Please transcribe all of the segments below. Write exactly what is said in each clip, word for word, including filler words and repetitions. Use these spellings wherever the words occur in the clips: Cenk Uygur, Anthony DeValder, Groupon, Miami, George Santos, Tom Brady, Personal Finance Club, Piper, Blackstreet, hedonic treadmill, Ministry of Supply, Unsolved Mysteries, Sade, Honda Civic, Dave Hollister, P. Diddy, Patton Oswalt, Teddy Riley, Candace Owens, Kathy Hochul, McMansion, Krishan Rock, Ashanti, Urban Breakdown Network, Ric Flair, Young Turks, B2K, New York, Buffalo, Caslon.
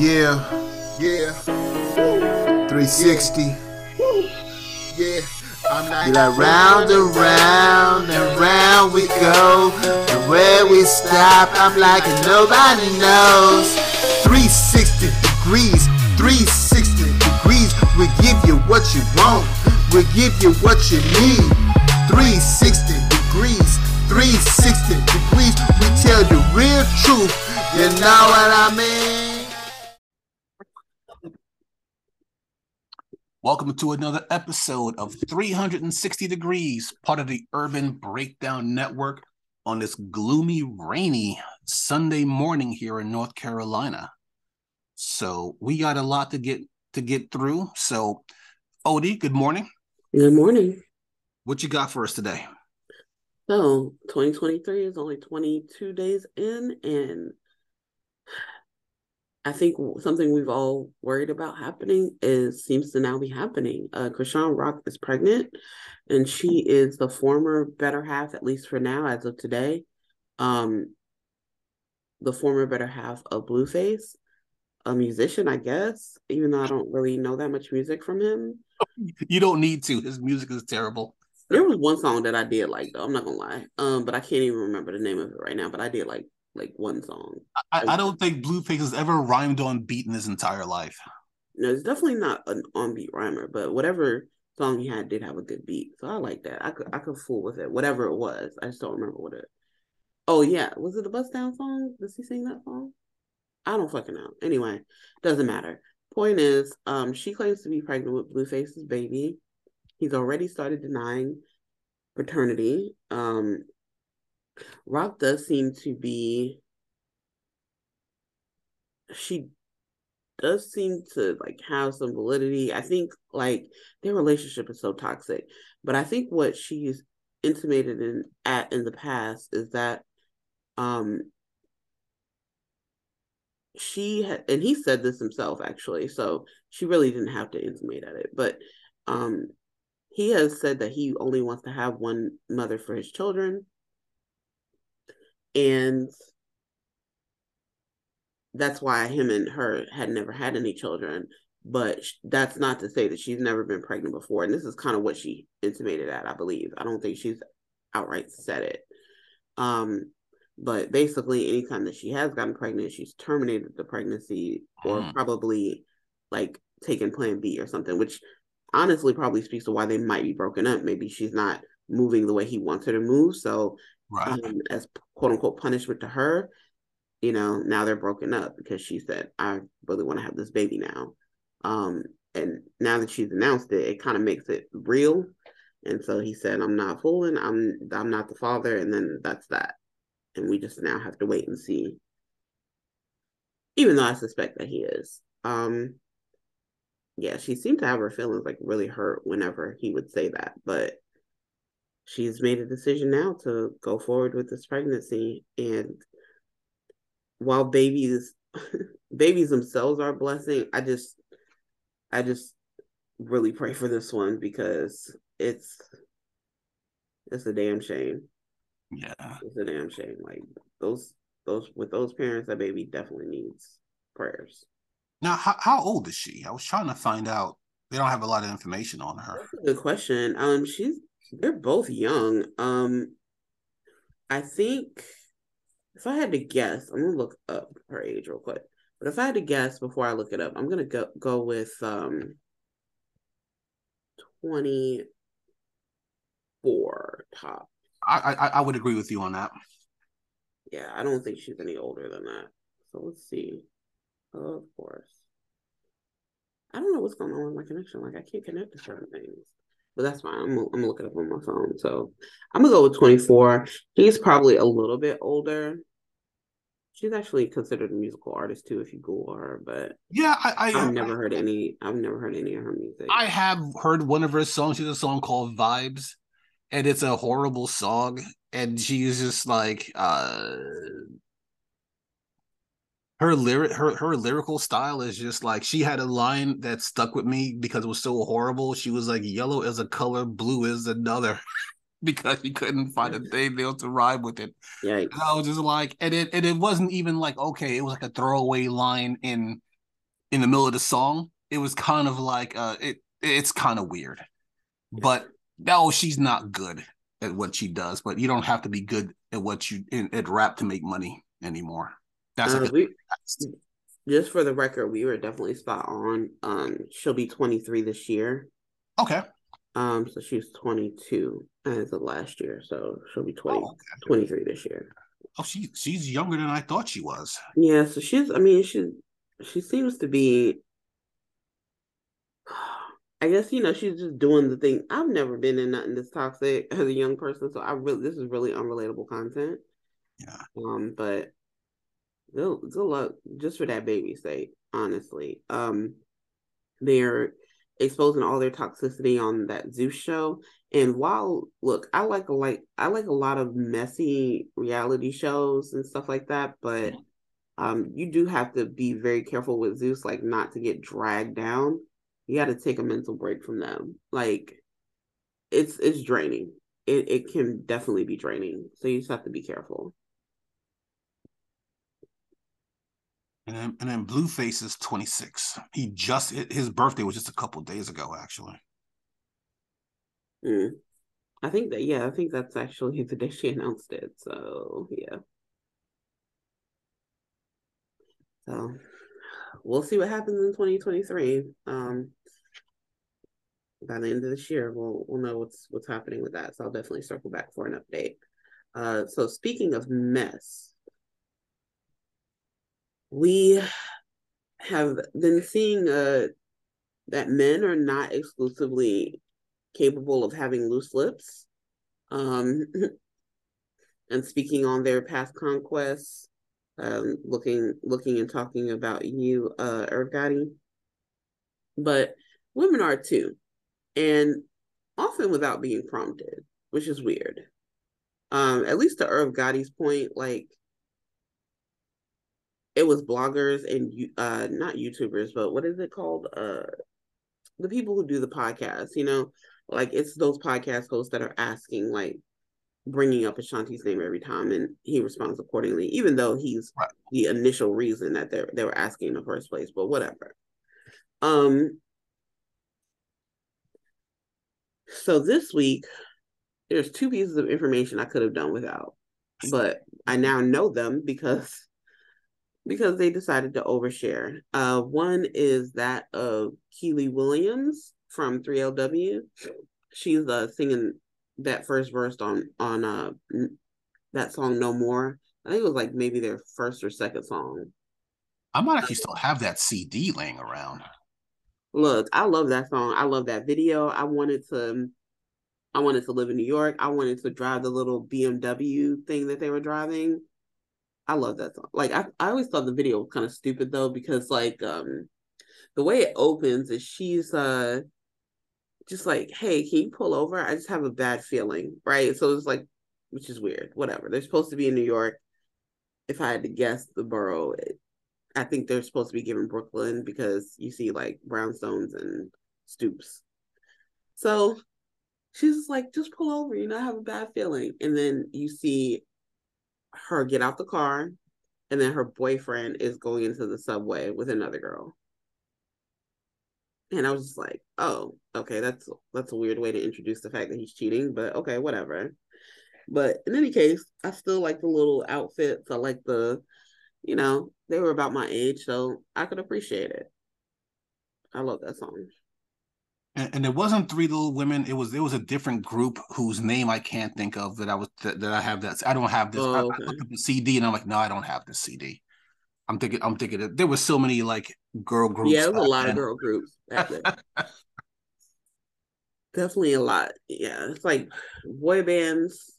Yeah, yeah, three sixty. Yeah, I'm not. Be like round and round and round we go, and where we stop, I'm like nobody knows. three sixty degrees, three sixty degrees. We give you what you want, we give you what you need. three sixty degrees, three sixty degrees. We tell the real truth. You know what I mean? Welcome to another episode of three sixty Degrees, part of the Urban Breakdown Network, on this gloomy, rainy Sunday morning here in North Carolina. So we got a lot to get to get through. So, Odie, good morning. Good morning. What you got for us today? So, twenty twenty-three is only twenty-two days in, and I think something we've all worried about happening is seems to now be happening. Uh, Krishan Rock is pregnant, and she is the former better half, at least for now, as of today, um, the former better half of Blueface, a musician, I guess, even though I don't really know that much music from him. You don't need to. His music is terrible. There was one song that I did like, though. I'm not gonna lie, um, but I can't even remember the name of it right now. But I did like like one song. I, I don't think Blueface has ever rhymed on beat in his entire life. No, it's definitely not an on-beat rhymer. But whatever song he had did have a good beat, so I like that. I could I could fool with it, whatever it was. I just don't remember what it. Oh yeah, was it the Bust Down song? Does he sing that song? I don't fucking know. Anyway, doesn't matter. Point is, um, she claims to be pregnant with Blueface's baby. He's already started denying paternity. Um, Rock does seem to be, she does seem to like have some validity. I think like their relationship is so toxic, but I think what she's intimated in at in the past is that um, she had, and he said this himself actually, so she really didn't have to intimate at it, but um. He has said that he only wants to have one mother for his children. And that's why him and her had never had any children. But that's not to say that she's never been pregnant before. And this is kind of what she intimated at, I believe. I don't think she's outright said it. Um, but basically, anytime that she has gotten pregnant, she's terminated the pregnancy or mm. probably like taken Plan B or something, which honestly probably speaks to why they might be broken up. Maybe she's not moving the way he wants her to move, so right. um, as quote unquote punishment to her, you know, now they're broken up because she said, I really want to have this baby now, um and now that she's announced it, it kind of makes it real. And so he said, I'm not fooling, I'm I'm not the father. And then that's that, and we just now have to wait and see, even though I suspect that he is. um Yeah, she seemed to have her feelings like really hurt whenever he would say that, but she's made a decision now to go forward with this pregnancy. And while babies, babies themselves are a blessing, I just, I just really pray for this one because it's, it's a damn shame. Yeah, it's a damn shame. Like those, those with those parents, that baby definitely needs prayers. Now, how, how old is she? I was trying to find out. They don't have a lot of information on her. That's a good question. Um, she's they're both young. Um, I think if I had to guess, I'm gonna look up her age real quick. But if I had to guess before I look it up, I'm gonna go go with um twenty-four top. I, I I would agree with you on that. Yeah, I don't think she's any older than that. So let's see. Oh, of course. I don't know what's going on with my connection. Like, I can't connect to certain things. But that's fine. I'm, I'm going to look it up on my phone. So, I'm going to go with twenty-four. He's probably a little bit older. She's actually considered a musical artist, too, if you Google her. But yeah, I, I, I've never I, heard any I've never heard any of her music. I have heard one of her songs. She has a song called Vibes. And it's a horrible song. And she's just like... uh Her lyric, her her lyrical style is just like, she had a line that stuck with me because it was so horrible. She was like, "Yellow is a color, blue is another," because she couldn't find a thing else to rhyme with it. Yeah, and I was just like, and it and it wasn't even like okay, it was like a throwaway line in in the middle of the song, it was kind of like uh, it. It's kind of weird, but no, she's not good at what she does. But you don't have to be good at what you in, at rap to make money anymore. That's uh, we, just for the record, we were definitely spot on. Um, she'll be twenty-three this year. Okay. Um, so she was twenty-two as of last year, so she'll be twenty, oh, okay. twenty-three this year. Oh, she she's younger than I thought she was. Yeah, so she's. I mean, she she seems to be. I guess, you know, she's just doing the thing. I've never been in nothing this toxic as a young person, so I really this is really unrelatable content. Yeah. Um, but good, good luck just for that baby's sake, honestly. Um, they're exposing all their toxicity on that Zeus show. And while look, I like a like I like a lot of messy reality shows and stuff like that, but um, you do have to be very careful with Zeus, like not to get dragged down. You got to take a mental break from them. Like, it's it's draining. It it can definitely be draining. So you just have to be careful. And then, and then Blueface is twenty-six. He just his birthday was just a couple days ago, actually. Mm. I think that yeah, I think that's actually the day she announced it. So yeah. So we'll see what happens in twenty twenty-three. Um, by the end of this year, we'll we'll know what's what's happening with that. So I'll definitely circle back for an update. Uh, so speaking of mess, we have been seeing uh that men are not exclusively capable of having loose lips, um, and speaking on their past conquests. Um, looking, looking, and talking about you, uh, Ergati. But women are too, and often without being prompted, which is weird. Um, at least to Ergati's point, like it was bloggers and uh, not YouTubers, but what is it called? Uh, the people who do the podcast. You know, like it's those podcast hosts that are asking, like, bringing up Ashanti's name every time, and he responds accordingly, even though he's right. The initial reason that they they were asking in the first place, but whatever. Um. So this week, there's two pieces of information I could have done without, but I now know them because, because they decided to overshare. Uh, one is that of Keely Williams from three L W. She's uh, singing that first verse on on uh that song No More. I think it was like maybe their first or second song. I might actually still have that C D laying around. Look, I love that song. I love that video. I wanted to I wanted to live in New York. I wanted to drive the little B M W thing that they were driving. I love that song. Like I, I always thought the video was kind of stupid though, because like um the way it opens is she's uh just like, hey, can you pull over? I just have a bad feeling, right? So it's like, which is weird, whatever. They're supposed to be in New York. If I had to guess the borough, it, I think they're supposed to be given Brooklyn because you see like brownstones and stoops. So she's just like, just pull over, you know, I have a bad feeling. And then you see her get out the car, and then her boyfriend is going into the subway with another girl. And I was just like, oh, okay, that's that's a weird way to introduce the fact that he's cheating, but okay, whatever. But in any case, I still like the little outfits. I like the, you know, they were about my age, so I could appreciate it. I love that song. And, and it wasn't Three Little Women. It was it was a different group whose name I can't think of that I was that, that I have that I don't have this. Oh, okay. I, I looked up the C D and I'm like, no, I don't have this C D. I'm thinking, I'm thinking that there was so many like girl groups. Yeah, there was a lot then. of girl groups. Definitely a lot. Yeah, it's like boy bands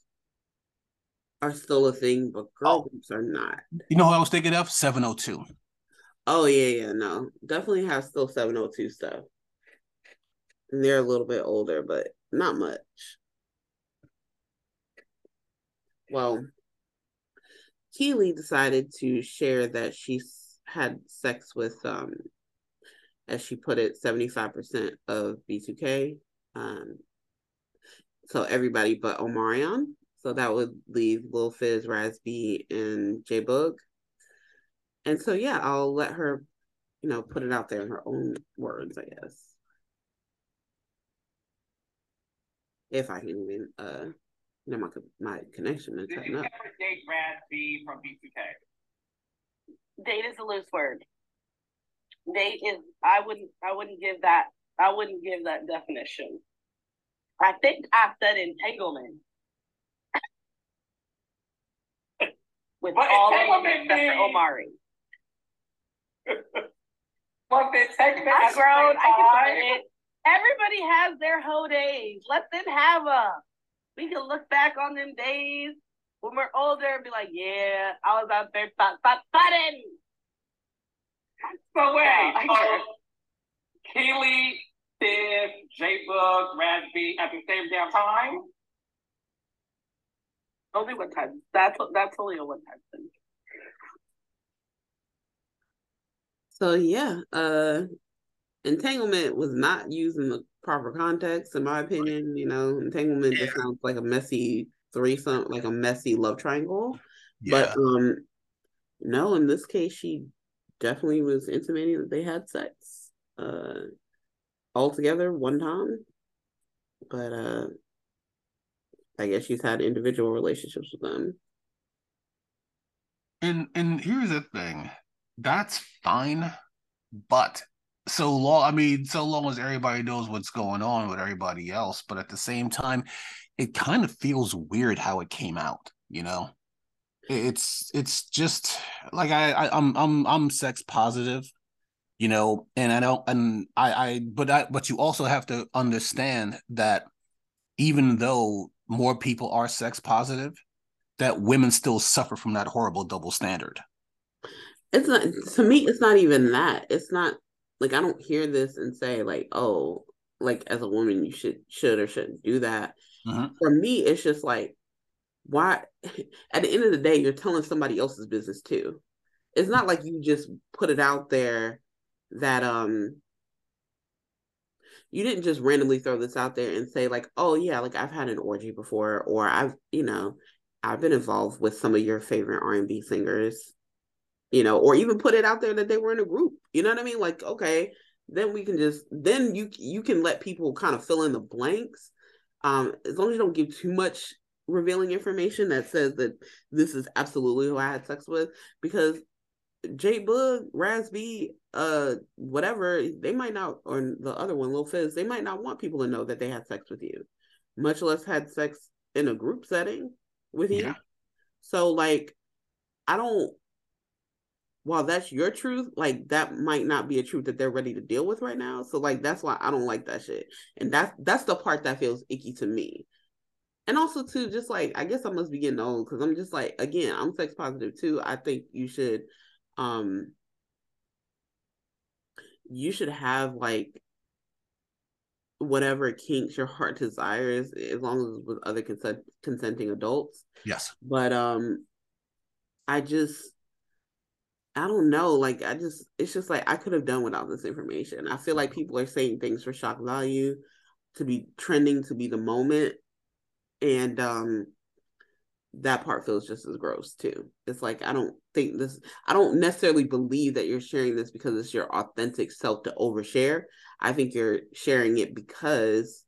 are still a thing, but girl oh. groups are not. You know who I was thinking of? seven oh two. Oh, yeah, yeah, no. Definitely have still seven oh two stuff. And they're a little bit older, but not much. Well, Keely decided to share that she had sex with, um, as she put it, seventy-five percent of B two K. Um, so everybody but Omarion. So that would leave Lil Fizz, Razz B, and J Boog. And so, yeah, I'll let her you know, put it out there in her own words, I guess. If I can even, uh, you know, my my connection is cutting up. Did you ever date Razz B from B two K? Date is a loose word. Date is I wouldn't I wouldn't give that I wouldn't give that definition. I think I said entanglement. With but all of it except for Omari. Well, I've grown. I can put it. Everybody has their whole days. Let them have a. We can look back on them days when we're older and be like, yeah, I was out there thought thought thotting. So wait, so, Keely, Fizz, J Boog, Razz B at the same damn time? Only one time. That's that's only a one time thing. So yeah, uh, entanglement was not used in the proper context, in my opinion. You know, entanglement yeah. just sounds like a messy threesome, like a messy love triangle. Yeah. But um, no, in this case, she definitely was intimating that they had sex uh, all together one time. But uh, I guess she's had individual relationships with them. And and here's the thing. That's fine, but so long, I mean, so long as everybody knows what's going on with everybody else, but at the same time, it kind of feels weird how it came out, you know? It's it's just like I, I I'm I'm I'm sex positive, you know, and I don't and I, I but I but you also have to understand that even though more people are sex positive, that women still suffer from that horrible double standard. It's not, to me, it's not even that. It's not, like, I don't hear this and say, like, oh, like, as a woman, you should should or shouldn't do that. Uh-huh. For me, it's just, like, why, at the end of the day, you're telling somebody else's business, too. It's not like you just put it out there that, um, you didn't just randomly throw this out there and say, like, oh, yeah, like, I've had an orgy before, or I've, you know, I've been involved with some of your favorite R and B singers. You know, or even put it out there that they were in a group. You know what I mean? Like, okay, then we can just, then you you can let people kind of fill in the blanks. Um, as long as you don't give too much revealing information that says that this is absolutely who I had sex with. Because J Boog, Razz B, uh, whatever, they might not, or the other one, Lil Fizz, they might not want people to know that they had sex with you. Much less had sex in a group setting with you. Yeah. So, like, I don't, while that's your truth, like, that might not be a truth that they're ready to deal with right now. So, like, that's why I don't like that shit. And that's, that's the part that feels icky to me. And also, too, just, like, I guess I must be getting old because I'm just, like, again, I'm sex positive, too. I think you should, um, you should have, like, whatever kinks your heart desires, as long as it's with other consent consenting adults. Yes. But um, I just... I don't know, like, I just, it's just like, I could have done without this information. I feel like people are saying things for shock value, to be trending, to be the moment, and um, that part feels just as gross, too. It's like, I don't think this, I don't necessarily believe that you're sharing this because it's your authentic self to overshare. I think you're sharing it because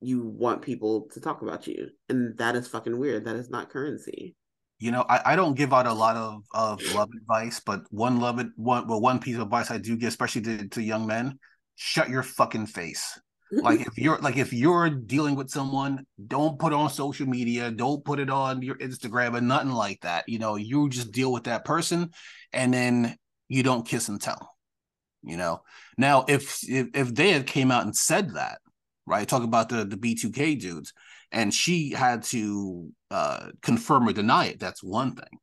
you want people to talk about you, and that is fucking weird. That is not currency. You know, I, I don't give out a lot of, of love advice, but one love it one well one piece of advice I do give, especially to, to young men, shut your fucking face. Like if you're like if you're dealing with someone, don't put it on social media, don't put it on your Instagram or nothing like that. You know, you just deal with that person, and then you don't kiss and tell. You know, now if if, if they had came out and said that, right? Talk about the the B two K dudes. And she had to uh, confirm or deny it. That's one thing.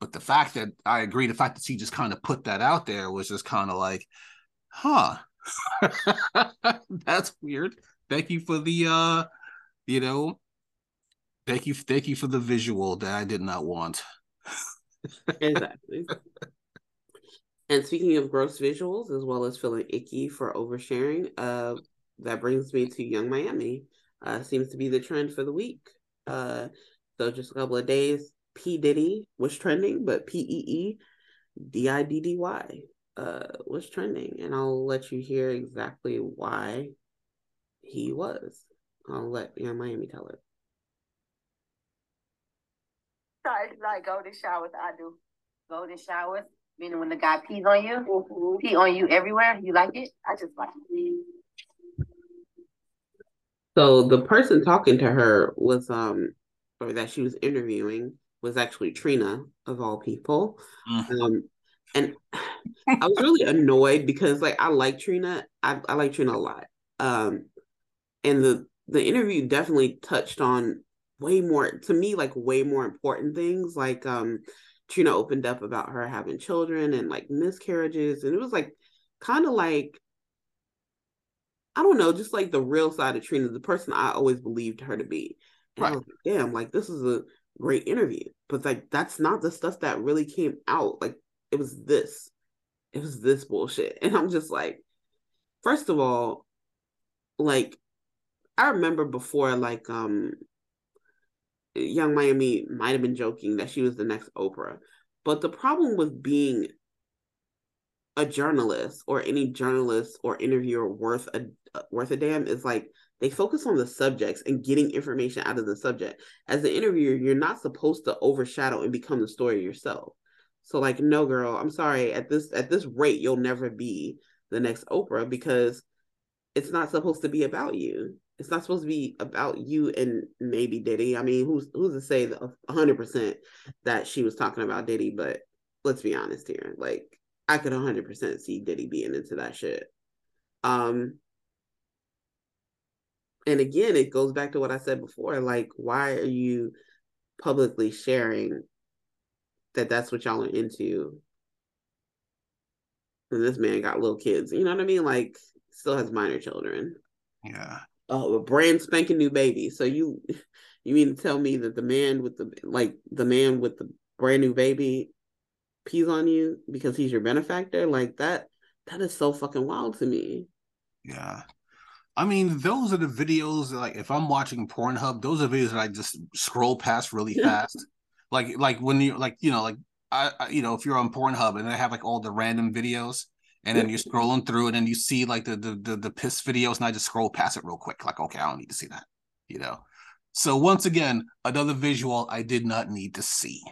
But the fact that I agree, the fact that she just kind of put that out there was just kind of like, huh, that's weird. Thank you for the, uh, you know, thank you, thank you for the visual that I did not want. Exactly. And speaking of gross visuals, as well as feeling icky for oversharing, uh, that brings me to Young Miami. Uh, seems to be the trend for the week. Uh, so just a couple of days, P. Diddy was trending, but P E E D I D D Y uh, was trending, and I'll let you hear exactly why he was. I'll let Young Miami tell it. Started like golden showers. I do golden showers, meaning when the guy pees on you, mm-hmm. pee on you everywhere. You like it? I just like it. So the person talking to her was, um, or that she was interviewing, was actually Trina, of all people. Mm. Um, and I was really annoyed because, like, I like Trina. I, I like Trina a lot. Um, and the, the interview definitely touched on way more, to me, like, way more important things. Like, um, Trina opened up about her having children and, like, miscarriages. And it was, like, kind of like, I don't know, just, like, the real side of Trina, the person I always believed her to be. And right. I was like, damn, like, this is a great interview. But, like, that's not the stuff that really came out. Like, it was this. It was this bullshit. And I'm just like, first of all, like, I remember before, like, um, Young Miami might have been joking that she was the next Oprah. But the problem with being a journalist, or any journalist or interviewer worth a worth a damn, is like they focus on the subjects and getting information out of the subject. As an interviewer, you're not supposed to overshadow and become the story yourself. So, like, no, girl, I'm sorry. At this at this rate, you'll never be the next Oprah, because it's not supposed to be about you. It's not supposed to be about you and maybe Diddy. I mean, who's who's to say the one hundred percent that she was talking about Diddy? But let's be honest here, like, I could one hundred percent see Diddy being into that shit. Um, and again, it goes back to what I said before. Like, why are you publicly sharing that that's what y'all are into? And this man got little kids. You know what I mean? Like, still has minor children. Yeah. Oh, a brand spanking new baby. So you, you mean to tell me that the man with the, like, the man with the brand new baby pees on you because he's your benefactor? Like, that that is so fucking wild to me. Yeah, I mean, those are the videos that, like, if I'm watching Pornhub, those are videos that I just scroll past really fast. like like when you like you know like I, I you know if you're on Pornhub and they have, like, all the random videos, and then you're scrolling through, and then you see, like, the the the, the piss videos, and I just scroll past it real quick, like, okay, I don't need to see that, you know. So once again, another visual I did not need to see,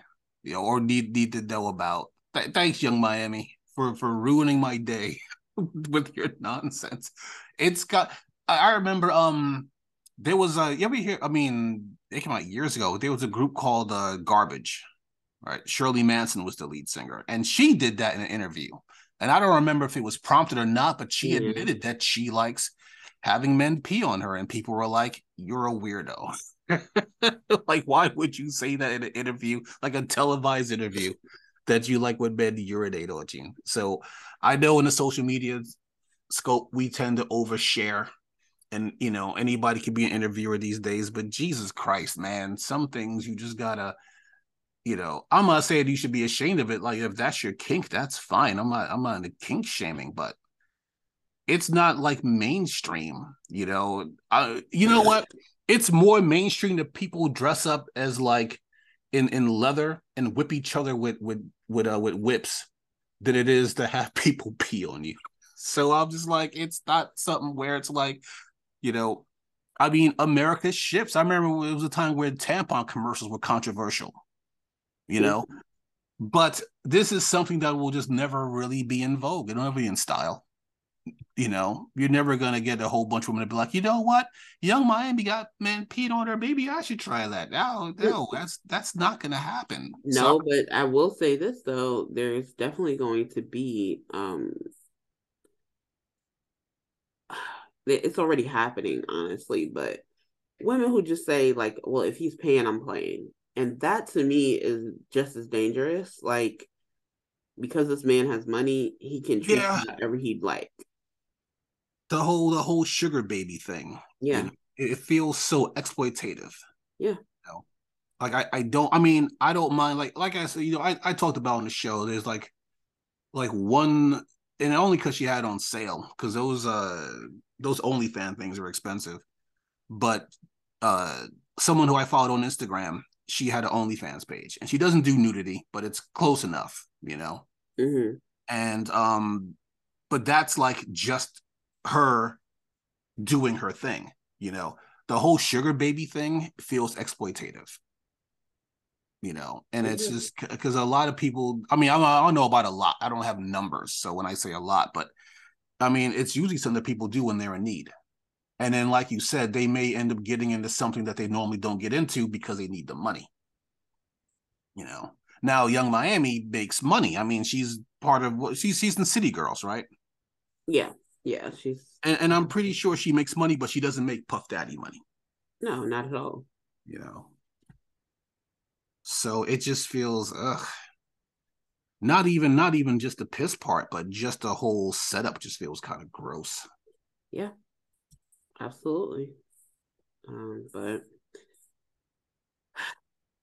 you know, or need need to know about. Th- thanks, Young Miami, for, for ruining my day with your nonsense. It's got. I remember. Um, there was a. You ever hear? I mean, it came out years ago. There was a group called uh, Garbage, right? Shirley Manson was the lead singer, and she did that in an interview. And I don't remember if it was prompted or not, but she mm-hmm. admitted that she likes having men pee on her, and people were like, "You're a weirdo." Like, why would you say that in an interview, like a televised interview, that you like when men urinate on you? So I know in the social media scope, we tend to overshare, and, you know, anybody can be an interviewer these days, but Jesus Christ, man, some things you just gotta, you know, I'm not saying you should be ashamed of it. Like, if that's your kink, that's fine. I'm not, I'm not into kink shaming, but it's not, like, mainstream, you know. I, you know what? It's more mainstream that people dress up as, like, in, in leather and whip each other with with with uh, with whips than it is to have people pee on you. So I'm just like, it's not something where it's like, you know, I mean, America shifts. I remember it was a time where tampon commercials were controversial, you know, mm-hmm. but this is something that will just never really be in vogue. It'll never be in style. You know, you're never going to get a whole bunch of women to be like, you know what? Young Miami got men peed on her. Maybe I should try that. No, no, that's that's not going to happen. No, so, but I will say this, though. There's definitely going to be, um, it's already happening, honestly, but women who just say, like, well, if he's paying, I'm playing. And that, to me, is just as dangerous. Like, because this man has money, he can treat yeah. whatever he'd like. The whole the whole sugar baby thing. Yeah. You know, it feels so exploitative. Yeah. You know? Like, I, I don't, I mean, I don't mind, like like I said, you know, I, I talked about on the show, there's like like one, and only because she had on sale, because those uh those OnlyFans things are expensive. But uh someone who I followed on Instagram, she had an OnlyFans page, and she doesn't do nudity, but it's close enough, you know. Mm-hmm. And um, but that's like just her doing her thing, you know. The whole sugar baby thing feels exploitative, you know, and it's just because a lot of people, I mean, I don't, I don't know about a lot. I don't have numbers. So when I say a lot, but I mean, it's usually something that people do when they're in need. And then, like you said, they may end up getting into something that they normally don't get into because they need the money. You know, now Young Miami makes money. I mean, she's part of what she's, she's in City Girls, right? Yeah. Yeah, she's and, and I'm pretty sure she makes money, but she doesn't make Puff Daddy money. No, not at all. You know, so it just feels ugh. Not even, not even just the piss part, but just the whole setup just feels kind of gross. Yeah, absolutely. Um, but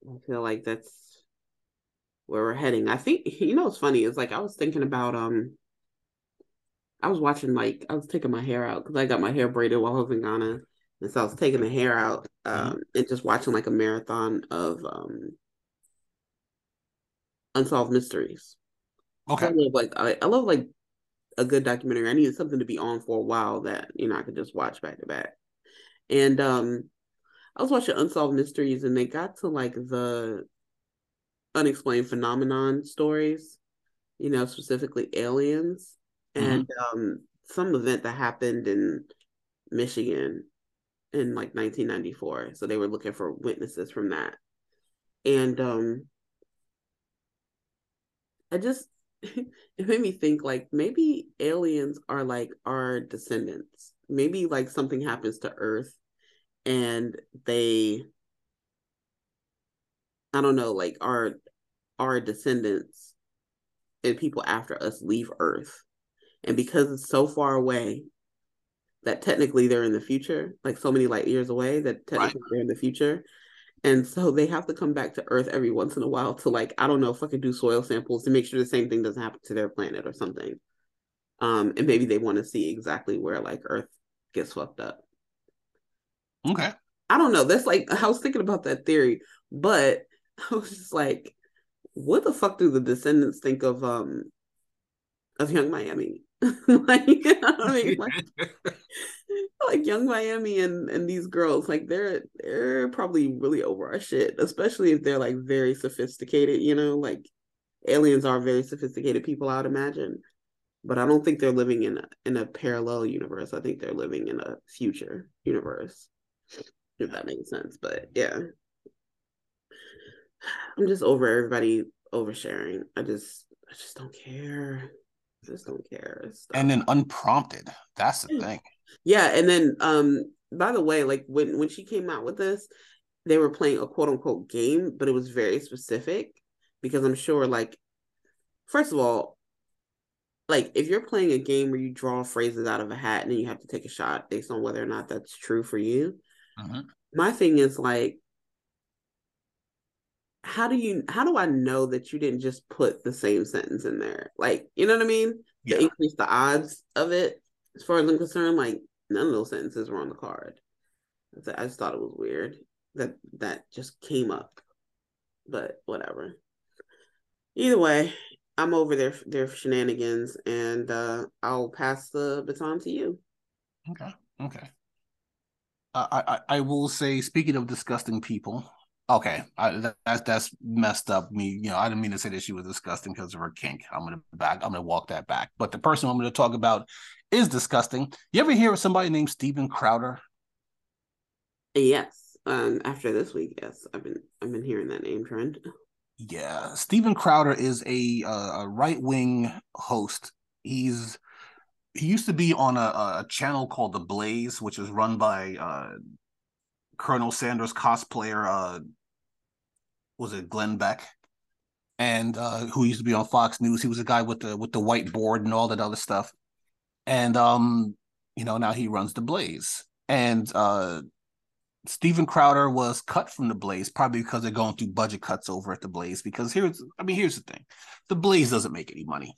I feel like that's where we're heading. I think, you know, what's funny is like I was thinking about um. I was watching, like, I was taking my hair out because I got my hair braided while I was in Ghana. And so I was taking the hair out um, and just watching, like, a marathon of um, Unsolved Mysteries. Okay. So I love, like, I, I love, like, a good documentary. I needed something to be on for a while that, you know, I could just watch back to back. And um, I was watching Unsolved Mysteries, and they got to, like, the unexplained phenomenon stories, you know, specifically aliens. And mm-hmm. um, some event that happened in Michigan in like nineteen ninety-four. So they were looking for witnesses from that. And um, I just, it made me think like maybe aliens are like our descendants. Maybe like something happens to Earth and they, I don't know, like our, our descendants and people after us leave Earth. And because it's so far away that technically they're in the future, like so many light years away that technically right. they're in the future. And so they have to come back to Earth every once in a while to like, I don't know, fucking do soil samples to make sure the same thing doesn't happen to their planet or something. Um, and maybe they want to see exactly where like Earth gets fucked up. Okay. I don't know. That's like, I was thinking about that theory, but I was just like, what the fuck do the descendants think of, um, of Young Miami? Like, you know what I mean? Like, like Young Miami and, and these girls, like they're they're probably really over our shit, especially if they're like very sophisticated, you know, like aliens are very sophisticated people, I would imagine. But I don't think they're living in a, in a parallel universe. I think they're living in a future universe, if that makes sense. But yeah, I'm just over everybody oversharing. I just I just don't care. Just don't care. Stop. And then unprompted. That's the thing. Yeah, and then um, by the way, like when when she came out with this, they were playing a quote unquote game, but it was very specific because I'm sure, like, first of all, like if you're playing a game where you draw phrases out of a hat and then you have to take a shot based on whether or not that's true for you. Uh-huh. My thing is like, how do you, how do I know that you didn't just put the same sentence in there? Like, you know what I mean? Yeah. To increase the odds of it. As far as I'm concerned, like none of those sentences were on the card. I just thought it was weird that that just came up, but whatever. Either way, I'm over their, their shenanigans and uh, I'll pass the baton to you. Okay. Okay. Uh, I, I, I will say, speaking of disgusting people, okay, I, that, that's messed up. Me, you know, I didn't mean to say that she was disgusting because of her kink. I'm gonna back. I'm gonna walk that back. But the person I'm gonna talk about is disgusting. You ever hear of somebody named Steven Crowder? Yes. Um. After this week, yes, I've been I've been hearing that name trend. Yeah, Steven Crowder is a, a right wing host. He's he used to be on a, a channel called The Blaze, which is run by uh. Colonel Sanders cosplayer, uh, was it Glenn Beck, and uh, who used to be on Fox News. He was a guy with the with the whiteboard and all that other stuff. And um, you know, now he runs The Blaze. And uh, Steven Crowder was cut from The Blaze probably because they're going through budget cuts over at The Blaze. Because here's, I mean, here's the thing: The Blaze doesn't make any money.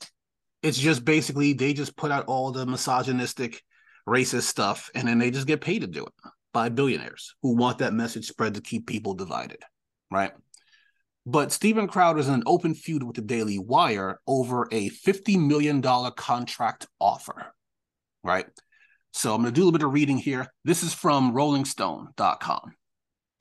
It's just basically they just put out all the misogynistic, racist stuff, and then they just get paid to do it by billionaires who want that message spread to keep people divided, right? But Steven Crowder is in an open feud with the Daily Wire over a fifty million dollars contract offer, right? So I'm going to do a little bit of reading here. This is from rolling stone dot com.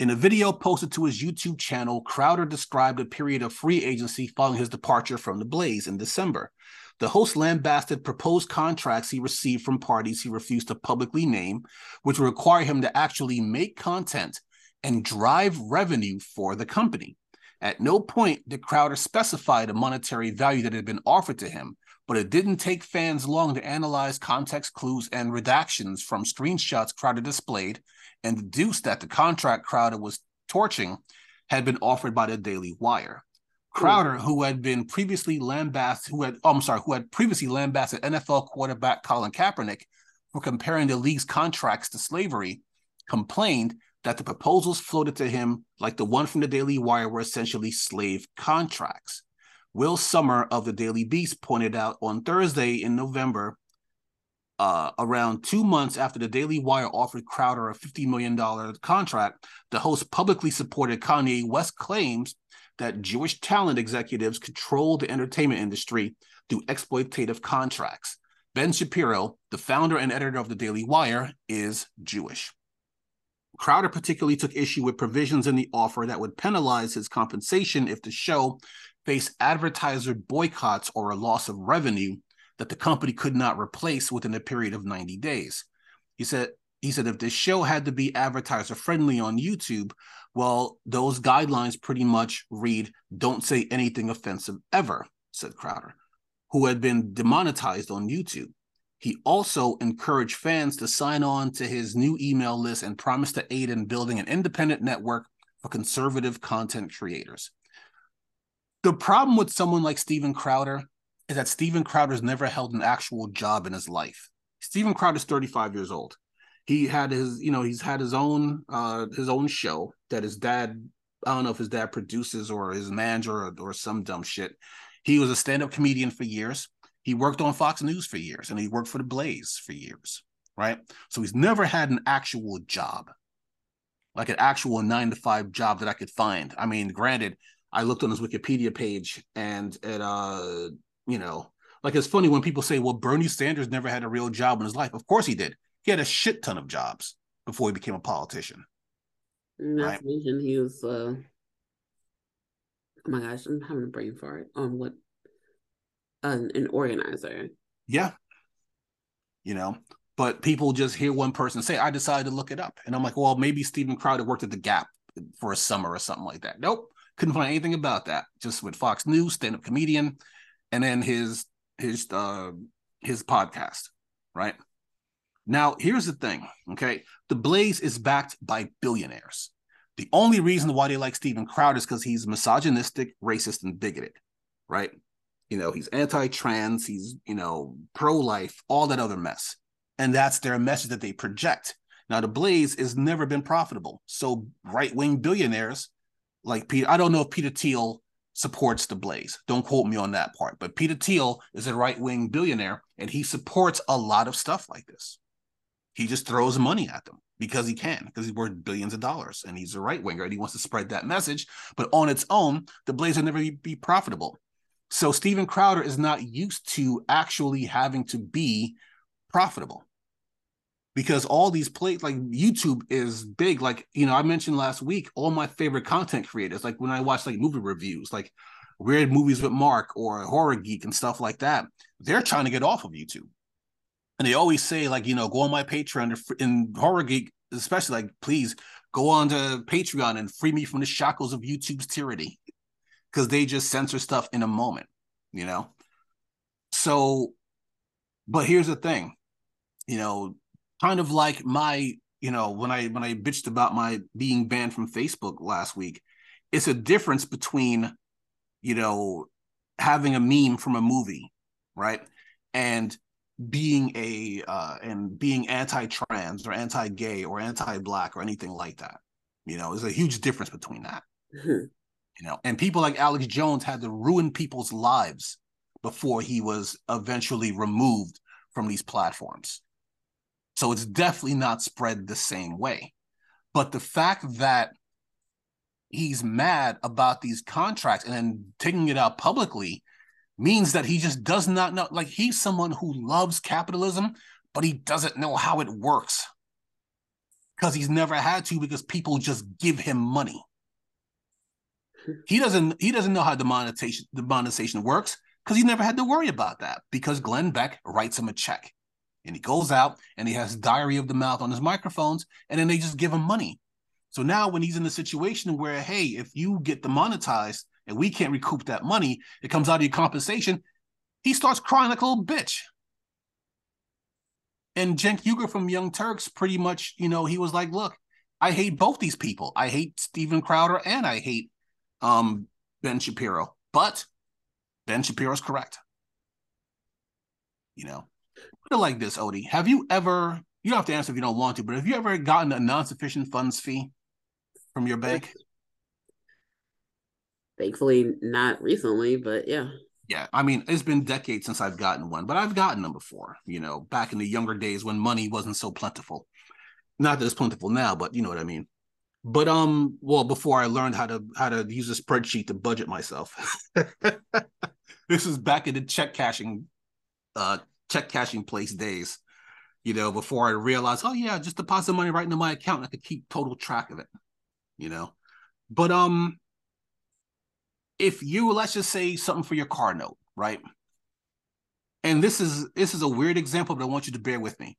In a video posted to his YouTube channel, Crowder described a period of free agency following his departure from The Blaze in December. The host lambasted proposed contracts he received from parties he refused to publicly name, which would require him to actually make content and drive revenue for the company. At no point did Crowder specify the monetary value that had been offered to him, but it didn't take fans long to analyze context clues and redactions from screenshots Crowder displayed and deduced that the contract Crowder was torching had been offered by the Daily Wire. Crowder, Ooh. who had been previously lambasted, who had, oh, I'm sorry, who had previously lambasted N F L quarterback Colin Kaepernick for comparing the league's contracts to slavery, complained that the proposals floated to him, like the one from the Daily Wire, were essentially slave contracts. Will Sommer of the Daily Beast pointed out on Thursday in November, uh, around two months after the Daily Wire offered Crowder a fifty million dollars contract, the host publicly supported Kanye West's claims that Jewish talent executives control the entertainment industry through exploitative contracts. Ben Shapiro, the founder and editor of the Daily Wire, is Jewish. Crowder particularly took issue with provisions in the offer that would penalize his compensation if the show face advertiser boycotts or a loss of revenue that the company could not replace within a period of ninety days. He said, he said if this show had to be advertiser-friendly on YouTube, well, those guidelines pretty much read, don't say anything offensive ever, said Crowder, who had been demonetized on YouTube. He also encouraged fans to sign on to his new email list and promised to aid in building an independent network for conservative content creators. The problem with someone like Steven Crowder is that Steven Crowder's never held an actual job in his life. Steven Crowder's thirty-five years old. He had his, you know, he's had his own, uh, his own show that his dad, I don't know if his dad produces or his manager or, or some dumb shit. He was a stand-up comedian for years. He worked on Fox News for years, and he worked for The Blaze for years, right? So he's never had an actual job, like an actual nine to five job that I could find. I mean, granted, I looked on his Wikipedia page and it, uh, you know, like it's funny when people say, well, Bernie Sanders never had a real job in his life. Of course he did. He had a shit ton of jobs before he became a politician. Not to mention he was, uh, oh my gosh, I'm having a brain fart on what, an, an organizer. Yeah. You know, but people just hear one person say, I decided to look it up. And I'm like, well, maybe Steven Crowder worked at The Gap for a summer or something like that. Nope. Couldn't find anything about that. Just with Fox News, stand-up comedian, and then his his uh, his podcast, right? Now, here's the thing, okay? The Blaze is backed by billionaires. The only reason why they like Steven Crowder is because he's misogynistic, racist, and bigoted, right? You know, he's anti-trans, he's, you know, pro-life, all that other mess. And that's their message that they project. Now, The Blaze has never been profitable. So right-wing billionaires... Like Peter, I don't know if Peter Thiel supports The Blaze. Don't quote me on that part. But Peter Thiel is a right-wing billionaire, and he supports a lot of stuff like this. He just throws money at them because he can, because he's worth billions of dollars, and he's a right-winger, and he wants to spread that message. But on its own, The Blaze will never be, be profitable. So Steven Crowder is not used to actually having to be profitable. Because all these plays, like YouTube is big. Like, you know, I mentioned last week, all my favorite content creators, like when I watch like movie reviews, like Weird Movies with Mark or Horror Geek and stuff like that, they're trying to get off of YouTube. And they always say like, you know, go on my Patreon and Horror Geek, especially like, please go on to Patreon and free me from the shackles of YouTube's tyranny. Because they just censor stuff in a moment, you know? So, but here's the thing, you know, kind of like my, you know, when I when I bitched about my being banned from Facebook last week, it's a difference between, you know, having a meme from a movie, right, and being a uh, and being anti-trans or anti-gay or anti-black or anything like that. You know, there's a huge difference between that. Mm-hmm. You know, and people like Alex Jones had to ruin people's lives before he was eventually removed from these platforms. So it's definitely not spread the same way. But the fact that he's mad about these contracts and then taking it out publicly means that he just does not know. Like, he's someone who loves capitalism, but he doesn't know how it works because he's never had to, because people just give him money. He doesn't he doesn't know how demonetization, demonetization works because he's never had to worry about that, because Glenn Beck writes him a check and he goes out and he has diary of the mouth on his microphones, and then they just give him money. So now when he's in a situation where, hey, if you get demonetized and we can't recoup that money, it comes out of your compensation, he starts crying like a little bitch. And Cenk Uygur from Young Turks pretty much, you know, he was like, look, I hate both these people. I hate Steven Crowder and I hate um, Ben Shapiro. But Ben Shapiro's correct. You know, put it like this, Odie. Have you ever, you don't have to answer if you don't want to, but have you ever gotten a non-sufficient funds fee from your bank? Thankfully, not recently, but yeah. Yeah, I mean, it's been decades since I've gotten one, but I've gotten them before, you know, back in the younger days when money wasn't so plentiful. Not that it's plentiful now, but you know what I mean. But, um, well, before I learned how to how to use a spreadsheet to budget myself. This is back in the check cashing, uh, check cashing place days, you know, before I realized, oh yeah, just deposit money right into my account and I could keep total track of it, you know. But, um... if you, let's just say something for your car note, right? And this is this is a weird example, but I want you to bear with me.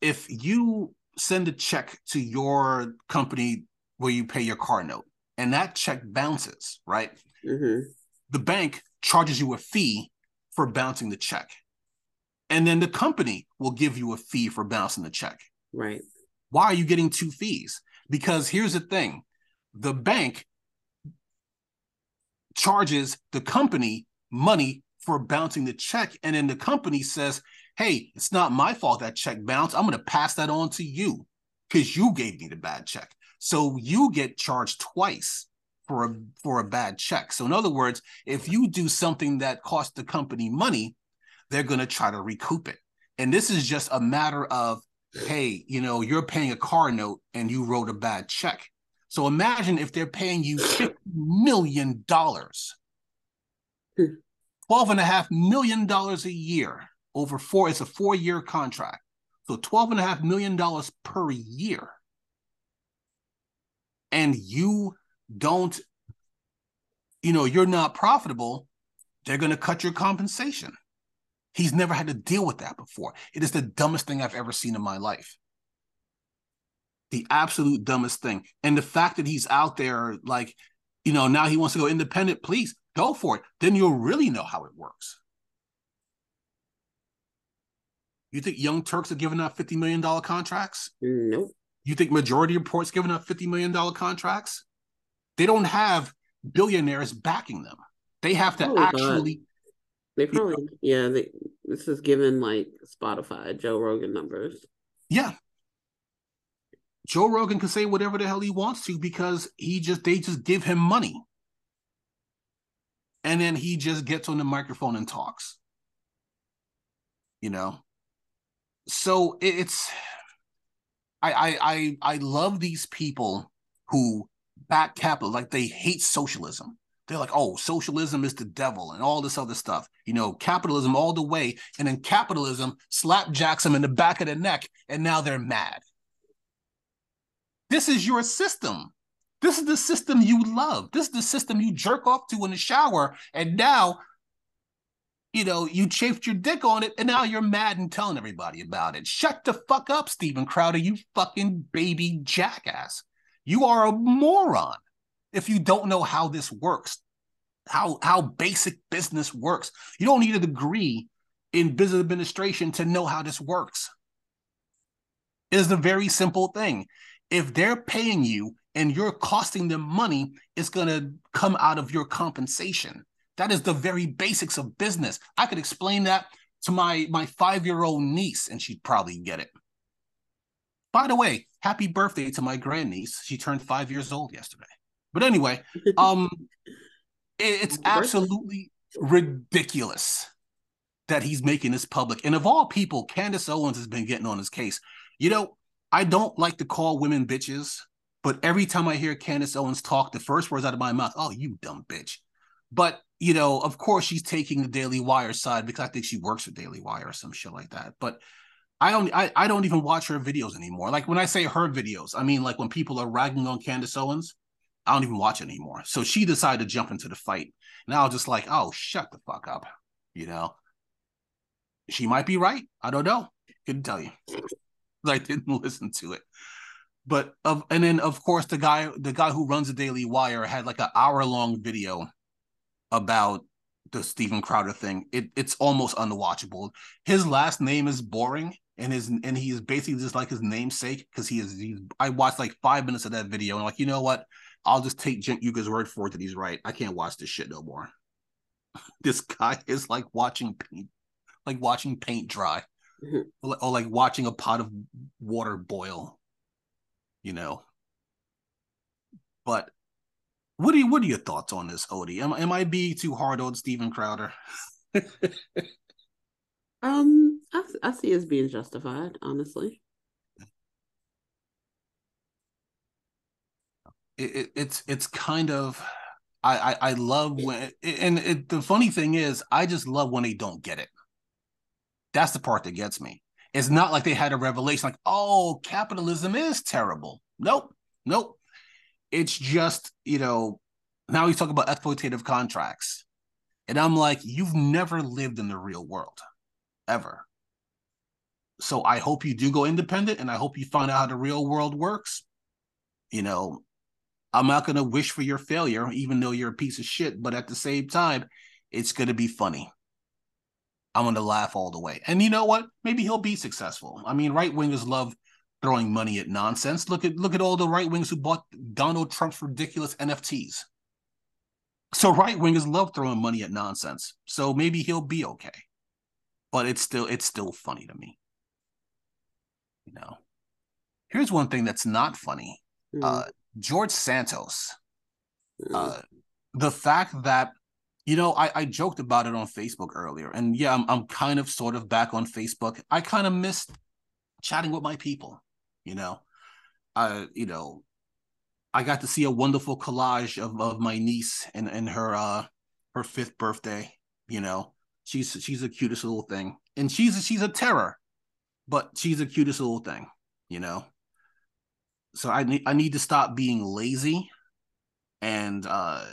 If you send a check to your company where you pay your car note, and that check bounces, right? Mm-hmm. The bank charges you a fee for bouncing the check. And then the company will give you a fee for bouncing the check. Right. Why are you getting two fees? Because here's the thing. The bank charges the company money for bouncing the check. And then the company says, hey, it's not my fault that check bounced. I'm going to pass that on to you because you gave me the bad check. So you get charged twice for a, for a bad check. So in other words, if you do something that costs the company money, they're going to try to recoup it. And this is just a matter of, hey, you know, you're paying a car note and you wrote a bad check. So imagine if they're paying you fifty million dollars, twelve point five million dollars a year over four, it's a four-year contract. So twelve point five million dollars per year. And you don't, you know, you're not profitable, they're going to cut your compensation. He's never had to deal with that before. It is the dumbest thing I've ever seen in my life. The absolute dumbest thing. And the fact that he's out there, like, you know, now he wants to go independent, please go for it. Then you'll really know how it works. You think Young Turks are giving out fifty million dollars contracts? Nope. You think Majority Report's giving out fifty million dollars contracts? They don't have billionaires backing them. They have to oh, actually. God. They probably, you know, yeah, they, this is given like Spotify, Joe Rogan numbers. Yeah. Joe Rogan can say whatever the hell he wants to because he just they just give him money. And then he just gets on the microphone and talks. You know? So it's I I I, I love these people who back capital, like they hate socialism. They're like, oh, socialism is the devil and all this other stuff. You know, capitalism all the way, and then capitalism slapjacks them in the back of the neck, and now they're mad. This is your system. This is the system you love. This is the system you jerk off to in the shower. And now, you know, you chafed your dick on it. And now you're mad and telling everybody about it. Shut the fuck up, Steven Crowder, you fucking baby jackass. You are a moron if you don't know how this works, how, how basic business works. You don't need a degree in business administration to know how this works. It is a very simple thing. If they're paying you and you're costing them money, it's going to come out of your compensation. That is the very basics of business. I could explain that to my, my five-year-old niece, and she'd probably get it. By the way, happy birthday to my grandniece. She turned five years old yesterday. But anyway, um, it, it's absolutely ridiculous that he's making this public. And of all people, Candace Owens has been getting on his case. You know, I don't like to call women bitches, But every time I hear Candace Owens talk, the first words out of my mouth, oh, you dumb bitch. But, you know, of course she's taking the Daily Wire side because I think she works for Daily Wire or some shit like that. But I don't I, I don't even watch her videos anymore. Like when I say her videos, I mean like when people are ragging on Candace Owens, I don't even watch it anymore. So she decided to jump into the fight. Now I'm just like, oh, shut the fuck up. You know, she might be right. I don't know. Couldn't tell you. I didn't listen to it. But of and then of course the guy the guy who runs the Daily Wire had like an hour long video about the Steven Crowder thing. It it's almost unwatchable. His last name is boring, and his and he is basically just like his namesake because he is. He, I watched like five minutes of that video and I'm like, you know what? I'll just take Jen Uga's word for it that he's right. I can't watch this shit no more. This guy is like watching paint, like watching paint dry, mm-hmm. or like watching a pot of water boil. You know, but what do you, what are your thoughts on this, Odie? Am, am I being too hard on Steven Crowder? um, I, I see it as being justified, honestly. It, it, it's it's kind of I I, I love when and it, the funny thing is I just love when they don't get it. That's the part that gets me. It's not like they had a revelation like, oh, capitalism is terrible. Nope. Nope. It's just, you know, now he's talking about exploitative contracts. And I'm like, you've never lived in the real world, ever. So I hope you do go independent and I hope you find out how the real world works. You know, I'm not going to wish for your failure, even though you're a piece of shit. But at the same time, it's going to be funny. I'm going to laugh all the way. And you know what? Maybe he'll be successful. I mean, right-wingers love throwing money at nonsense. Look at look at all the right-wingers who bought Donald Trump's ridiculous N F Ts. So right-wingers love throwing money at nonsense. So maybe he'll be okay. But it's still it's still funny to me. You know. Here's one thing that's not funny. Mm. Uh, George Santos. Mm. Uh, the fact that You know, I, I joked about it on Facebook earlier, and yeah, I'm I'm kind of sort of back on Facebook. I kind of missed chatting with my people, you know. I you know, I got to see a wonderful collage of, of my niece and, and her uh her fifth birthday. You know, she's she's the cutest little thing, and she's she's a terror, but she's the cutest little thing, you know. So I need I need to stop being lazy, and uh.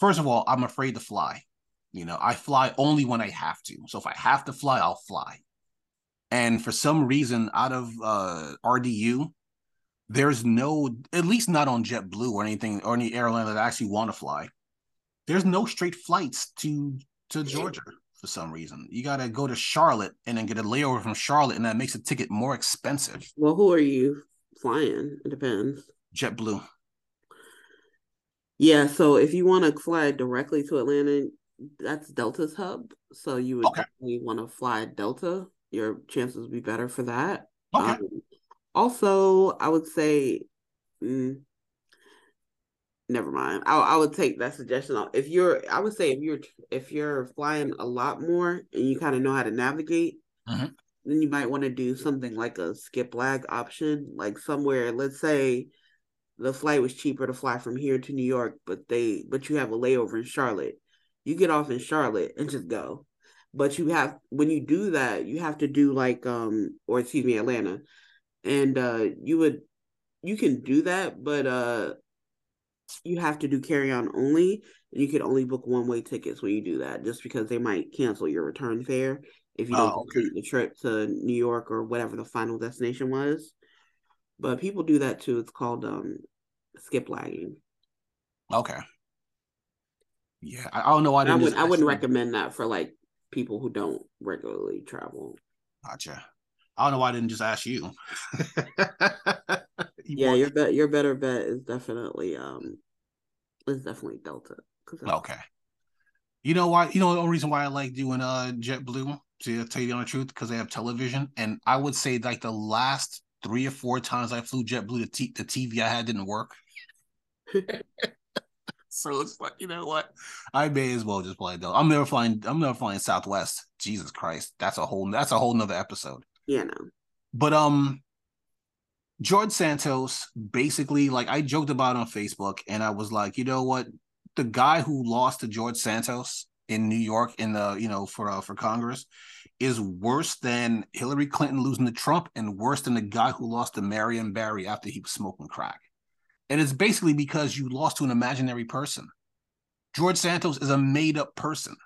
First of all, I'm afraid to fly. You know, I fly only when I have to. So if I have to fly, I'll fly. And for some reason, out of uh, R D U, there's no, at least not on JetBlue or anything, or any airline that I actually want to fly. There's no straight flights to to Georgia for some reason. You got to go to Charlotte and then get a layover from Charlotte, and that makes the ticket more expensive. Well, who are you flying? It depends. JetBlue. Yeah, so if you want to fly directly to Atlanta, that's Delta's hub. So you would okay. definitely want to fly Delta. Your chances would be better for that. Okay. Um, also, I would say, mm, never mind. I, I would take that suggestion off. If you're, I would say if you're if you're flying a lot more and you kind of know how to navigate, mm-hmm. then you might want to do something like a skip lag option, like somewhere. Let's say. The flight was cheaper to fly from here to New York, but they but you have a layover in Charlotte. You get off in Charlotte and just go. But you have when you do that, you have to do like um or excuse me, Atlanta. And uh you would you can do that, but uh you have to do carry-on only, and you can only book one-way tickets when you do that, just because they might cancel your return fare if you don't oh, okay. complete the trip to New York or whatever the final destination was. But people do that too. It's called um skip lagging. Okay. Yeah, I, I don't know why. I, didn't I, would, I wouldn't recommend that for like people who don't regularly travel. Gotcha. I don't know why I didn't just ask you. you yeah, your bet, your better bet is definitely um, is definitely Delta. Okay. You know why? You know the only reason why I like doing uh JetBlue, to tell you the honest truth, because they have television, and I would say like the last three or four times I flew JetBlue, the, t- the T V I had didn't work. So it's like, you know what? I may as well just fly Delta. I'm never flying. I'm never flying Southwest. Jesus Christ, that's a whole. That's a whole nother episode. Yeah, no. But um, George Santos, basically, like I joked about on Facebook, and I was like, you know what? The guy who lost to George Santos in New York in the, you know, for uh, for Congress is worse than Hillary Clinton losing to Trump and worse than the guy who lost to Marion Barry after he was smoking crack. And it's basically because you lost to an imaginary person. George Santos is a made-up person.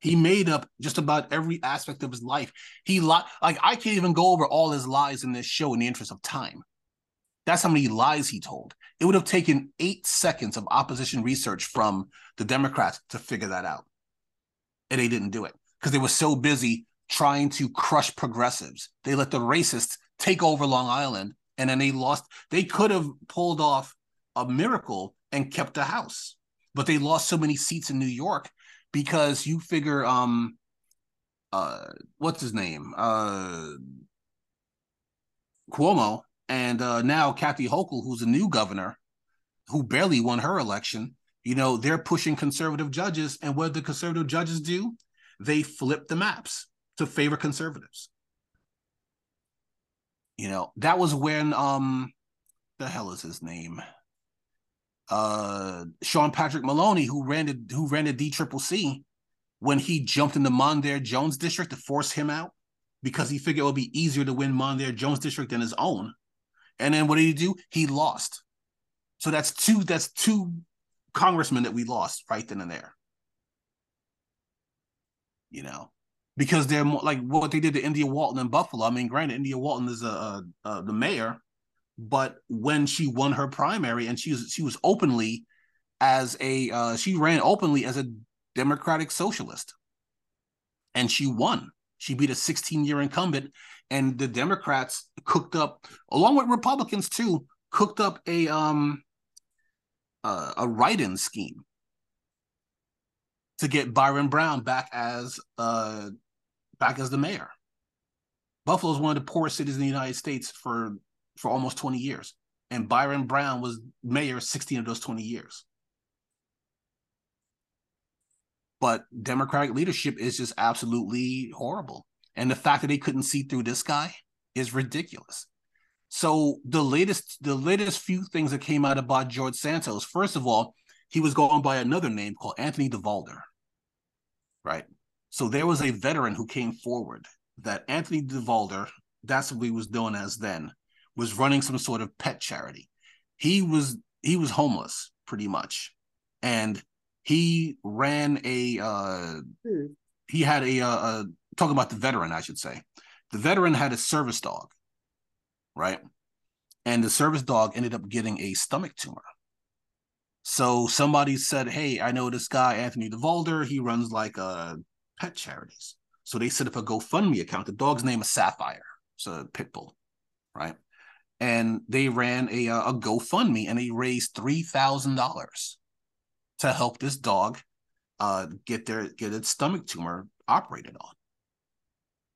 He made up just about every aspect of his life. He li- like I can't even go over all his lies in this show in the interest of time. That's how many lies he told. It would have taken eight seconds of opposition research from the Democrats to figure that out. And they didn't do it because they were so busy trying to crush progressives. They let the racists take over Long Island, and then they lost. They could have pulled off a miracle and kept the House, but they lost so many seats in New York. Because you figure, um, uh, what's his name, uh, Cuomo, and uh, now Kathy Hochul, who's a new governor, who barely won her election. You know, they're pushing conservative judges, and what do the conservative judges do? They flip the maps to favor conservatives. You know, that was when um, the hell is his name? Uh, Sean Patrick Maloney, who ran the, who ran the D C C C, when he jumped in the Mondaire Jones district to force him out because he figured it would be easier to win Mondaire Jones district than his own. And then what did he do? He lost. So that's two, that's two congressmen that we lost right then and there. You know, because they're more like what they did to India Walton in Buffalo. I mean, granted, India Walton is a, a, a the mayor. But when she won her primary, and she was she was openly as a uh, she ran openly as a Democratic socialist, and she won. She beat a sixteen-year incumbent, and the Democrats cooked up, along with Republicans too, cooked up a um uh, a write-in scheme to get Byron Brown back as uh back as the mayor. Buffalo is one of the poorest cities in the United States for. for almost twenty years. And Byron Brown was mayor sixteen of those twenty years. But Democratic leadership is just absolutely horrible. And the fact that they couldn't see through this guy is ridiculous. So the latest, the latest few things that came out about George Santos, first of all, he was going by another name called Anthony DeValder, right? So there was a veteran who came forward that Anthony DeValder, that's what he was known as then, was running some sort of pet charity. He was he was homeless, pretty much. And he ran a, uh, hmm. he had a, uh, talking about the veteran, I should say. The veteran had a service dog, right? And the service dog ended up getting a stomach tumor. So somebody said, hey, I know this guy, Anthony DeValder, he runs like uh, pet charities. So they set up a GoFundMe account. The dog's name is Sapphire. It's a pit bull, right? And they ran a, a GoFundMe, and they raised three thousand dollars to help this dog uh, get their get its stomach tumor operated on.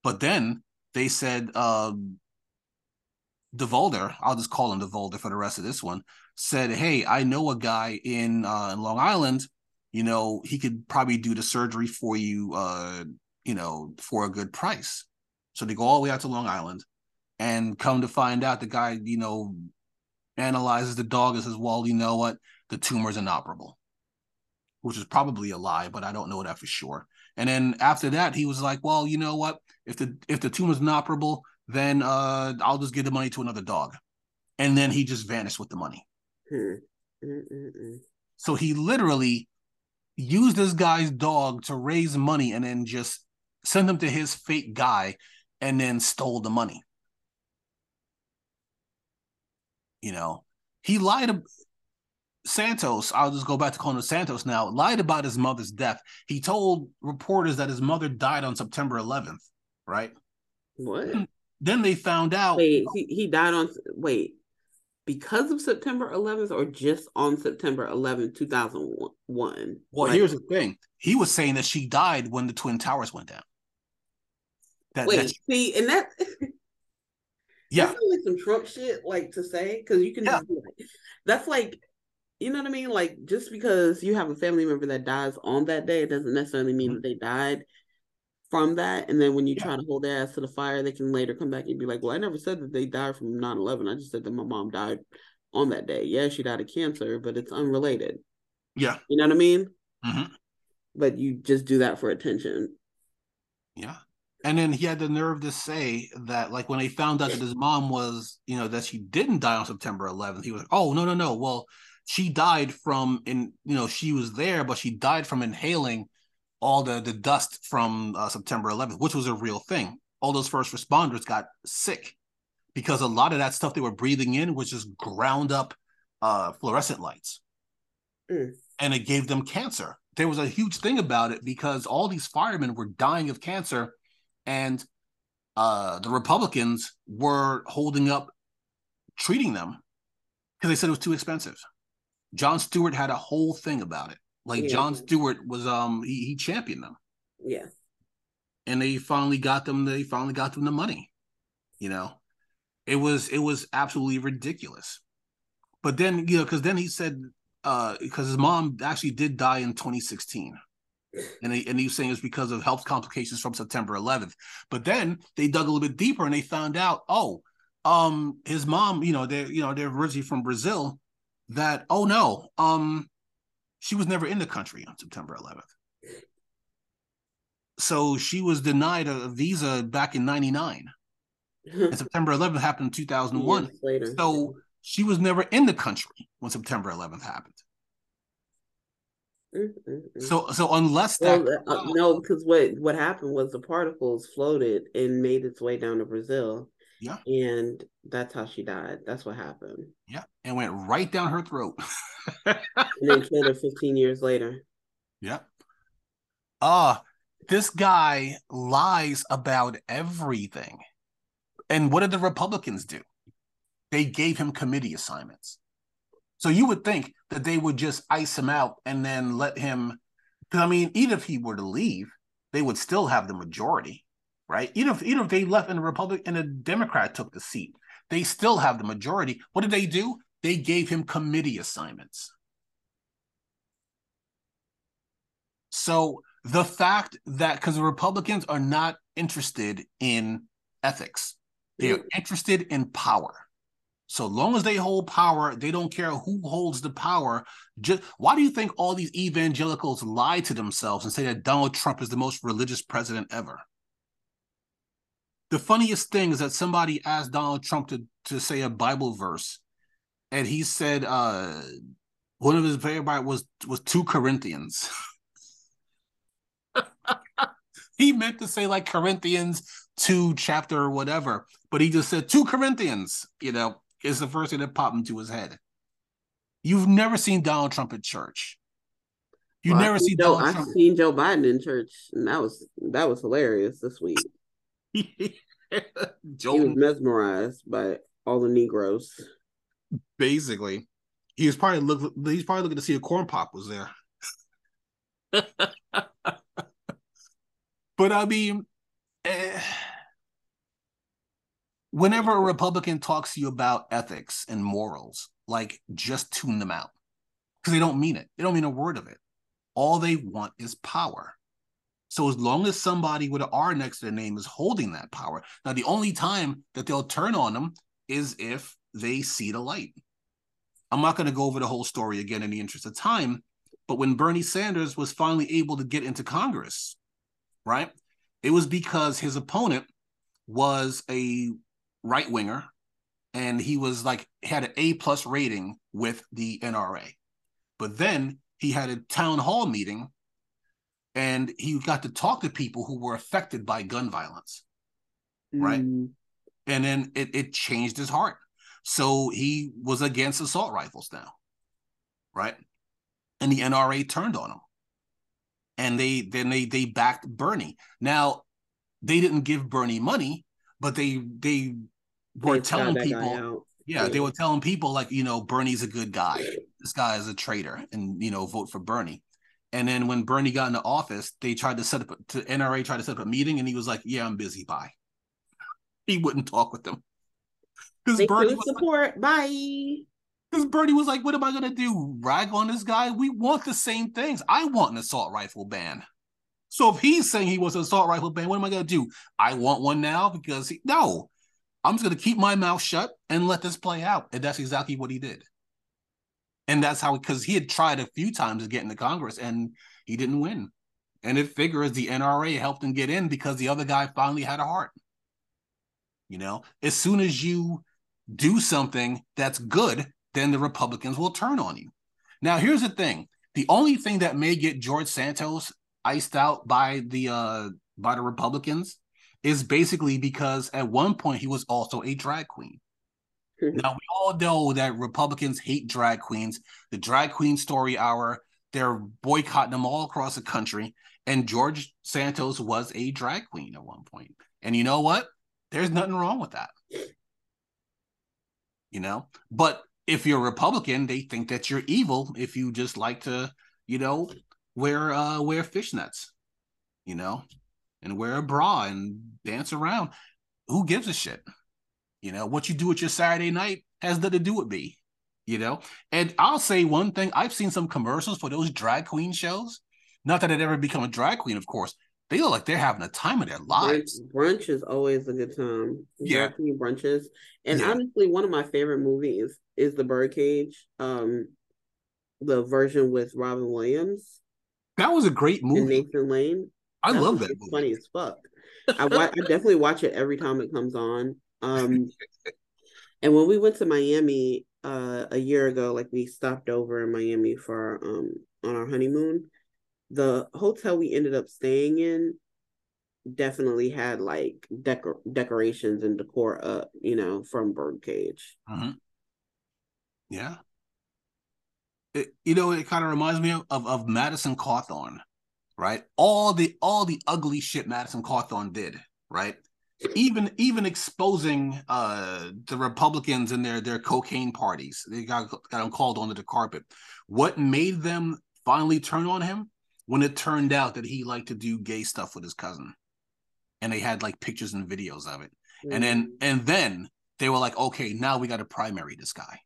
But then they said, uh, DeValder, I'll just call him DeValder for the rest of this one, said, hey, I know a guy in, uh, in Long Island, you know, he could probably do the surgery for you, uh, you know, for a good price. So they go all the way out to Long Island. And come to find out, the guy, you know, analyzes the dog and says, well, you know what? The tumor's inoperable, which is probably a lie, but I don't know that for sure. And then after that, he was like, well, you know what? If the if the tumor's inoperable, then uh, I'll just give the money to another dog. And then he just vanished with the money. So he literally used this guy's dog to raise money and then just sent him to his fake guy and then stole the money. You know, he lied. Santos, I'll just go back to calling him Santos now, lied about his mother's death. He told reporters that his mother died on September eleventh, right? What? Then they found out. Wait, he, he died on, wait, because of September eleventh or just on September eleventh, two thousand one? Well, like, here's the thing. He was saying that she died when the Twin Towers went down. That, wait, that she, see, and that... Yeah, that's like some Trump shit, like to say, because you can. Yeah. Just be like, that's like, you know what I mean. Like, just because you have a family member that dies on that day, it doesn't necessarily mean mm-hmm. that they died. from that, and then when you yeah. try to hold their ass to the fire, they can later come back and be like, well, I never said that they died from nine eleven. I just said that my mom died on that day. Yeah, she died of cancer, but it's unrelated. Yeah. You know what I mean? Mm-hmm. But you just do that for attention. Yeah. And then he had the nerve to say that, like, when they found out that his mom was, you know, that she didn't die on September eleventh, he was like, oh, no, no, no. Well, she died from, in, you know, she was there, but she died from inhaling all the, the dust from uh, September eleventh, which was a real thing. All those first responders got sick because a lot of that stuff they were breathing in was just ground up uh, fluorescent lights. Mm. And it gave them cancer. There was a huge thing about it because all these firemen were dying of cancer, and uh, the Republicans were holding up treating them because they said it was too expensive. Jon Stewart had a whole thing about it. Like, yeah. Jon Stewart was, um, he, he championed them. Yeah. And they finally got them, they finally got them the money, you know? It was, it was absolutely ridiculous. But then, you know, because then he said, uh, because his mom actually did die in twenty sixteen. And he, and he was saying it's because of health complications from September eleventh. But then they dug a little bit deeper and they found out, oh, um, his mom, you know, they're, you know, they're originally from Brazil, that, oh no, um, she was never in the country on September eleventh. So she was denied a visa back in ninety-nine. And September eleventh happened in two thousand one. Later. So she was never in the country when September eleventh happened. Mm-hmm. So so unless that... Well, uh, no, because what, what happened was the particles floated and made its way down to Brazil. Yeah. And that's how she died. That's what happened. Yeah. And went right down her throat. And then killed her fifteen years later. Yeah. Uh, this guy lies about everything. And what did the Republicans do? They gave him committee assignments. So you would think that they would just ice him out and then let him, because I mean, even if he were to leave, they would still have the majority. Right? Even if, even if they left and a Republican and a Democrat took the seat, they still have the majority. What did they do? They gave him committee assignments. So the fact that, because the Republicans are not interested in ethics, they are interested in power. So long as they hold power, they don't care who holds the power. Just, why do you think all these evangelicals lie to themselves and say that Donald Trump is the most religious president ever? The funniest thing is that somebody asked Donald Trump to, to say a Bible verse, and he said uh, one of his favorite was was two Corinthians. He meant to say like Corinthians two chapter or whatever, but he just said two Corinthians, you know, is the first thing that popped into his head. You've never seen Donald Trump at church. You've well, never seen Joe, Donald I've Trump. I've seen Joe Biden in church, and that was that was hilarious this week. Joe, he was mesmerized by all the Negroes. Basically, he was probably look. He's probably looking to see if Corn Pop was there. But I mean, eh, whenever a Republican talks to you about ethics and morals, like, just tune them out because they don't mean it. They don't mean a word of it. All they want is power. So as long as somebody with an R next to their name is holding that power. Now, the only time that they'll turn on them is if they see the light. I'm not going to go over the whole story again in the interest of time, but when Bernie Sanders was finally able to get into Congress, right, it was because his opponent was a right-winger, and he was like, had an A-plus rating with the N R A. But then he had a town hall meeting, and he got to talk to people who were affected by gun violence, right? Mm. And then it, it changed his heart. So he was against assault rifles now, right? And the N R A turned on him. And they then they they backed Bernie. Now, they didn't give Bernie money, but they they were they telling people, yeah, yeah, they were telling people like, you know, Bernie's a good guy. This guy is a traitor, and, you know, vote for Bernie. And then when Bernie got into office, they tried to set up, the N R A tried to set up a meeting, and he was like, yeah, I'm busy, bye. He wouldn't talk with them. Because Bernie was support, like, bye. Because Bernie was like, what am I going to do? Rag on this guy? We want the same things. I want an assault rifle ban. So if he's saying he was an assault rifle ban, what am I going to do? I want one now because he, no, I'm just going to keep my mouth shut and let this play out. And that's exactly what he did. And that's how, because he had tried a few times to get into Congress and he didn't win. And it figures the N R A helped him get in because the other guy finally had a heart. You know, as soon as you do something that's good, then the Republicans will turn on you. Now, here's the thing. The only thing that may get George Santos iced out by the uh, by the Republicans is basically because at one point he was also a drag queen. Mm-hmm. Now, we all know that Republicans hate drag queens. The drag queen story hour, they're boycotting them all across the country. And George Santos was a drag queen at one point. And you know what? There's nothing wrong with that. You know, but if you're a Republican, they think that you're evil if you just like to, you know, wear uh, wear fishnets, you know, and wear a bra and dance around. Who gives a shit? You know, what you do at your Saturday night has nothing to do with me, you know. And I'll say one thing. I've seen some commercials for those drag queen shows. Not that I'd ever become a drag queen, of course. They look like they're having a time of their lives. Brunch, brunch is always a good time. Yeah. Brunches. And yeah. honestly, one of my favorite movies is The Birdcage, um, the version with Robin Williams. That was a great movie. And Nathan Lane. I that love that movie. Funny as fuck. I, wa- I definitely watch it every time it comes on. Um, and when we went to Miami uh, a year ago, like we stopped over in Miami for um on our honeymoon. The hotel we ended up staying in definitely had like decor decorations and decor up, you know, from Birdcage. Mm-hmm. Yeah, it, you know, it kind of reminds me of, of of Madison Cawthorn, right? All the all the ugly shit Madison Cawthorn did, right? Even even exposing uh, the Republicans and their their cocaine parties, they got got them called onto the carpet. What made them finally turn on him? When it turned out that he liked to do gay stuff with his cousin, and they had like pictures and videos of it. Mm-hmm. And then, and then they were like, okay, now we got to primary this guy.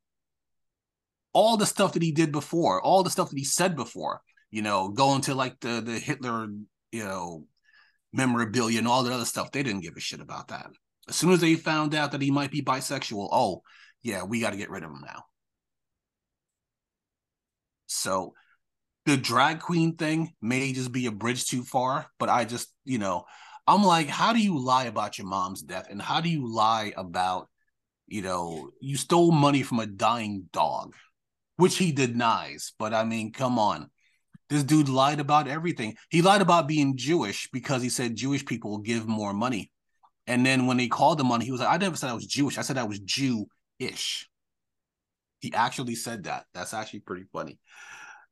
All the stuff that he did before, all the stuff that he said before, you know, going to like the, the Hitler, you know, memorabilia and all that other stuff. They didn't give a shit about that. As soon as they found out that he might be bisexual. Oh yeah. We got to get rid of him now. So the drag queen thing may just be a bridge too far, but I just, you know, I'm like, how do you lie about your mom's death? And how do you lie about, you know, you stole money from a dying dog, which he denies. But I mean, come on. This dude lied about everything. He lied about being Jewish because he said Jewish people will give more money. And then when he called him on, he was like, I never said I was Jewish. I said I was Jew-ish. He actually said that. That's actually pretty funny,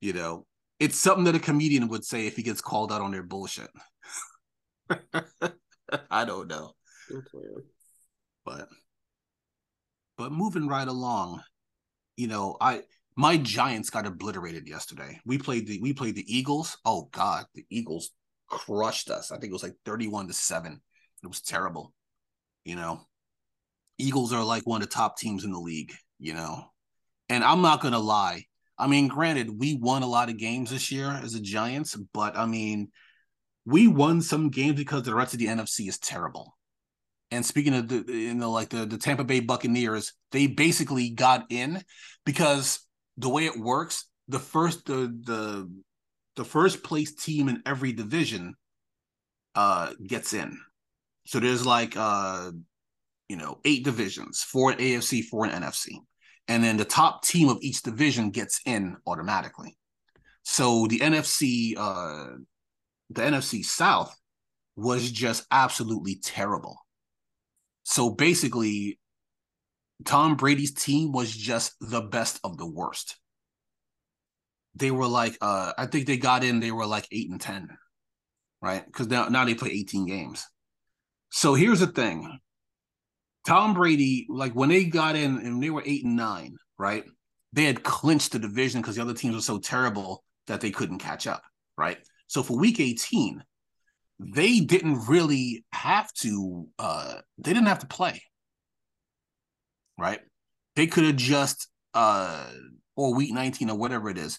you know. It's something that a comedian would say if he gets called out on their bullshit. I don't know. But but moving right along, you know, I my Giants got obliterated yesterday. We played the we played the Eagles. Oh God, the Eagles crushed us. I think it was like thirty-one to seven. It was terrible. You know. Eagles are like one of the top teams in the league, you know. And I'm not gonna lie. I mean, granted, we won a lot of games this year as the Giants, but I mean, we won some games because the rest of the N F C is terrible. And speaking of the, you know, like the, the Tampa Bay Buccaneers, they basically got in because the way it works, the first the the, the first place team in every division uh, gets in. So there's like uh, you know eight divisions, four in A F C, four in N F C. And then the top team of each division gets in automatically. So the N F C, uh, the N F C South was just absolutely terrible. So basically, Tom Brady's team was just the best of the worst. They were like, uh, I think they got in, they were like eight and ten, right? Because now, now they play eighteen games. So here's the thing. Tom Brady, like when they got in and they were eight and nine, right? They had clinched the division because the other teams were so terrible that they couldn't catch up, right? So for week eighteen, they didn't really have to, uh, they didn't have to play, right? They could have just, uh, or week nineteen or whatever it is,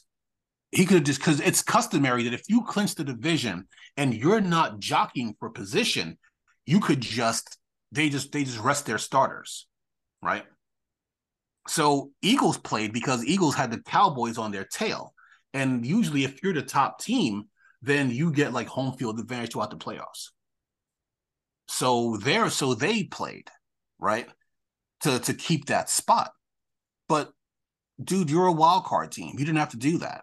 He could have just, because it's customary that if you clinch the division and you're not jockeying for position, you could just, they just, they just rest their starters, right? So Eagles played because Eagles had the Cowboys on their tail. And usually if you're the top team, then you get like home field advantage throughout the playoffs. So there, so they played, right? To, to keep that spot. But dude, you're a wild card team. You didn't have to do that.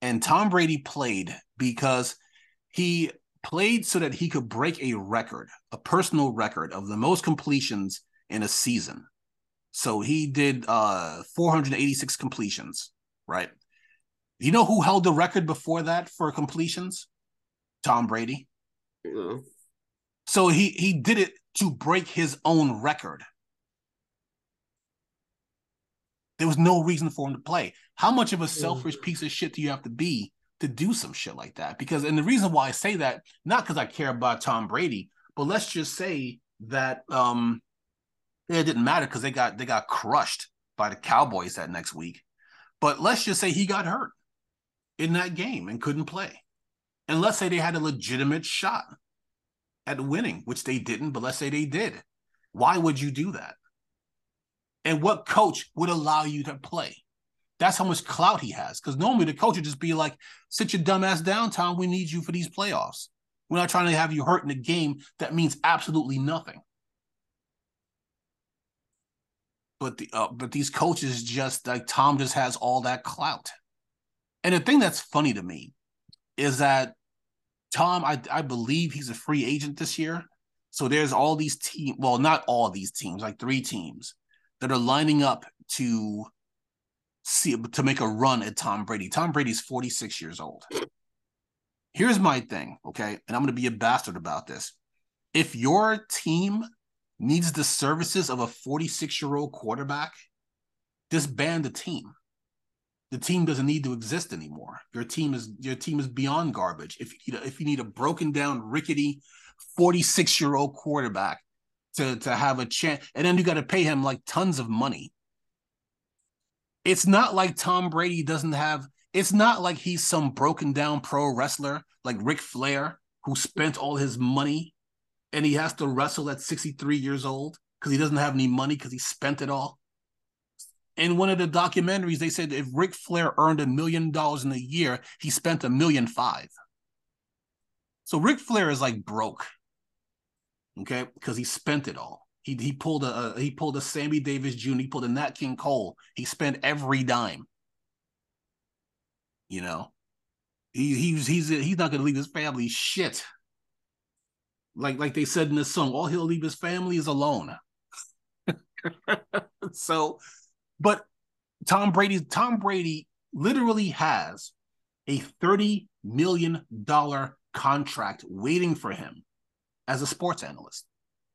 And Tom Brady played because he played so that he could break a record, a personal record of the most completions in a season. So he did uh, four hundred eighty-six completions, right? You know who held the record before that for completions? Tom Brady. Yeah. So he, he did it to break his own record. There was no reason for him to play. How much of a selfish piece of shit do you have to be to do some shit like that? Because, and the reason why I say that, not because I care about Tom Brady, but let's just say that um, it didn't matter because they got they got crushed by the Cowboys that next week. But let's just say he got hurt in that game and couldn't play. And let's say they had a legitimate shot at winning, which they didn't, but let's say they did. Why would you do that? And what coach would allow you to play? That's how much clout he has. Because normally the coach would just be like, sit your dumb ass down, Tom. We need you for these playoffs. We're not trying to have you hurt in a game that means absolutely nothing. But the uh, but these coaches just, like Tom just has all that clout. And the thing that's funny to me is that Tom, I, I believe he's a free agent this year. So there's all these teams, well, not all these teams, like three teams that are lining up to see to make a run at Tom Brady. Tom Brady's forty-six years old. Here's my thing, okay? And I'm going to be a bastard about this. If your team needs the services of a forty-six-year-old quarterback, disband the team. The team doesn't need to exist anymore. Your team is your team is beyond garbage. If you need a, if you need a broken down, rickety, forty-six-year-old quarterback to, to have a chance. And then you got to pay him like tons of money. It's not like Tom Brady doesn't have, it's not like he's some broken down pro wrestler like Ric Flair who spent all his money and he has to wrestle at sixty-three years old because he doesn't have any money because he spent it all. In one of the documentaries, they said if Ric Flair earned a million dollars in a year, he spent a million five. So Ric Flair is like broke. Okay, because he spent it all. He he pulled a, a he pulled a Sammy Davis Junior He pulled a Nat King Cole. He spent every dime. You know, he he's he's he's not going to leave his family shit. Like like they said in this song, all he'll leave his family is alone. So, but Tom Brady Tom Brady literally has a thirty million dollars contract waiting for him as a sports analyst.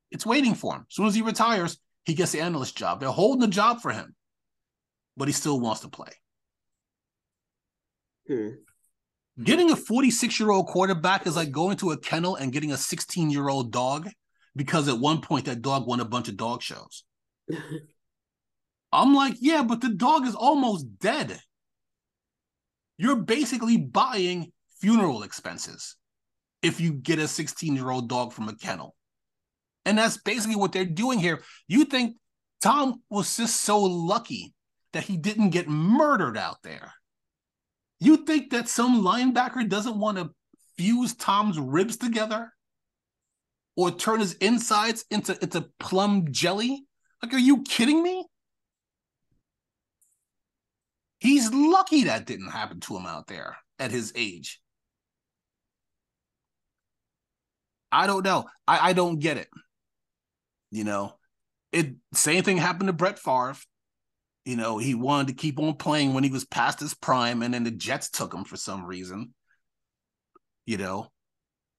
It's waiting for him. As soon as he retires, he gets the analyst job. They're holding the job for him, but he still wants to play. Hmm. Getting a forty-six-year-old quarterback is like going to a kennel and getting a sixteen-year-old dog because at one point that dog won a bunch of dog shows. I'm like, yeah, but the dog is almost dead. You're basically buying funeral expenses if you get a sixteen-year-old dog from a kennel. And that's basically what they're doing here. You think Tom was just so lucky that he didn't get murdered out there. You think that some linebacker doesn't want to fuse Tom's ribs together or turn his insides into, into plum jelly? Like, are you kidding me? He's lucky that didn't happen to him out there at his age. I don't know. I, I don't get it. You know, it same thing happened to Brett Favre. You know, he wanted to keep on playing when he was past his prime, and then the Jets took him for some reason. You know,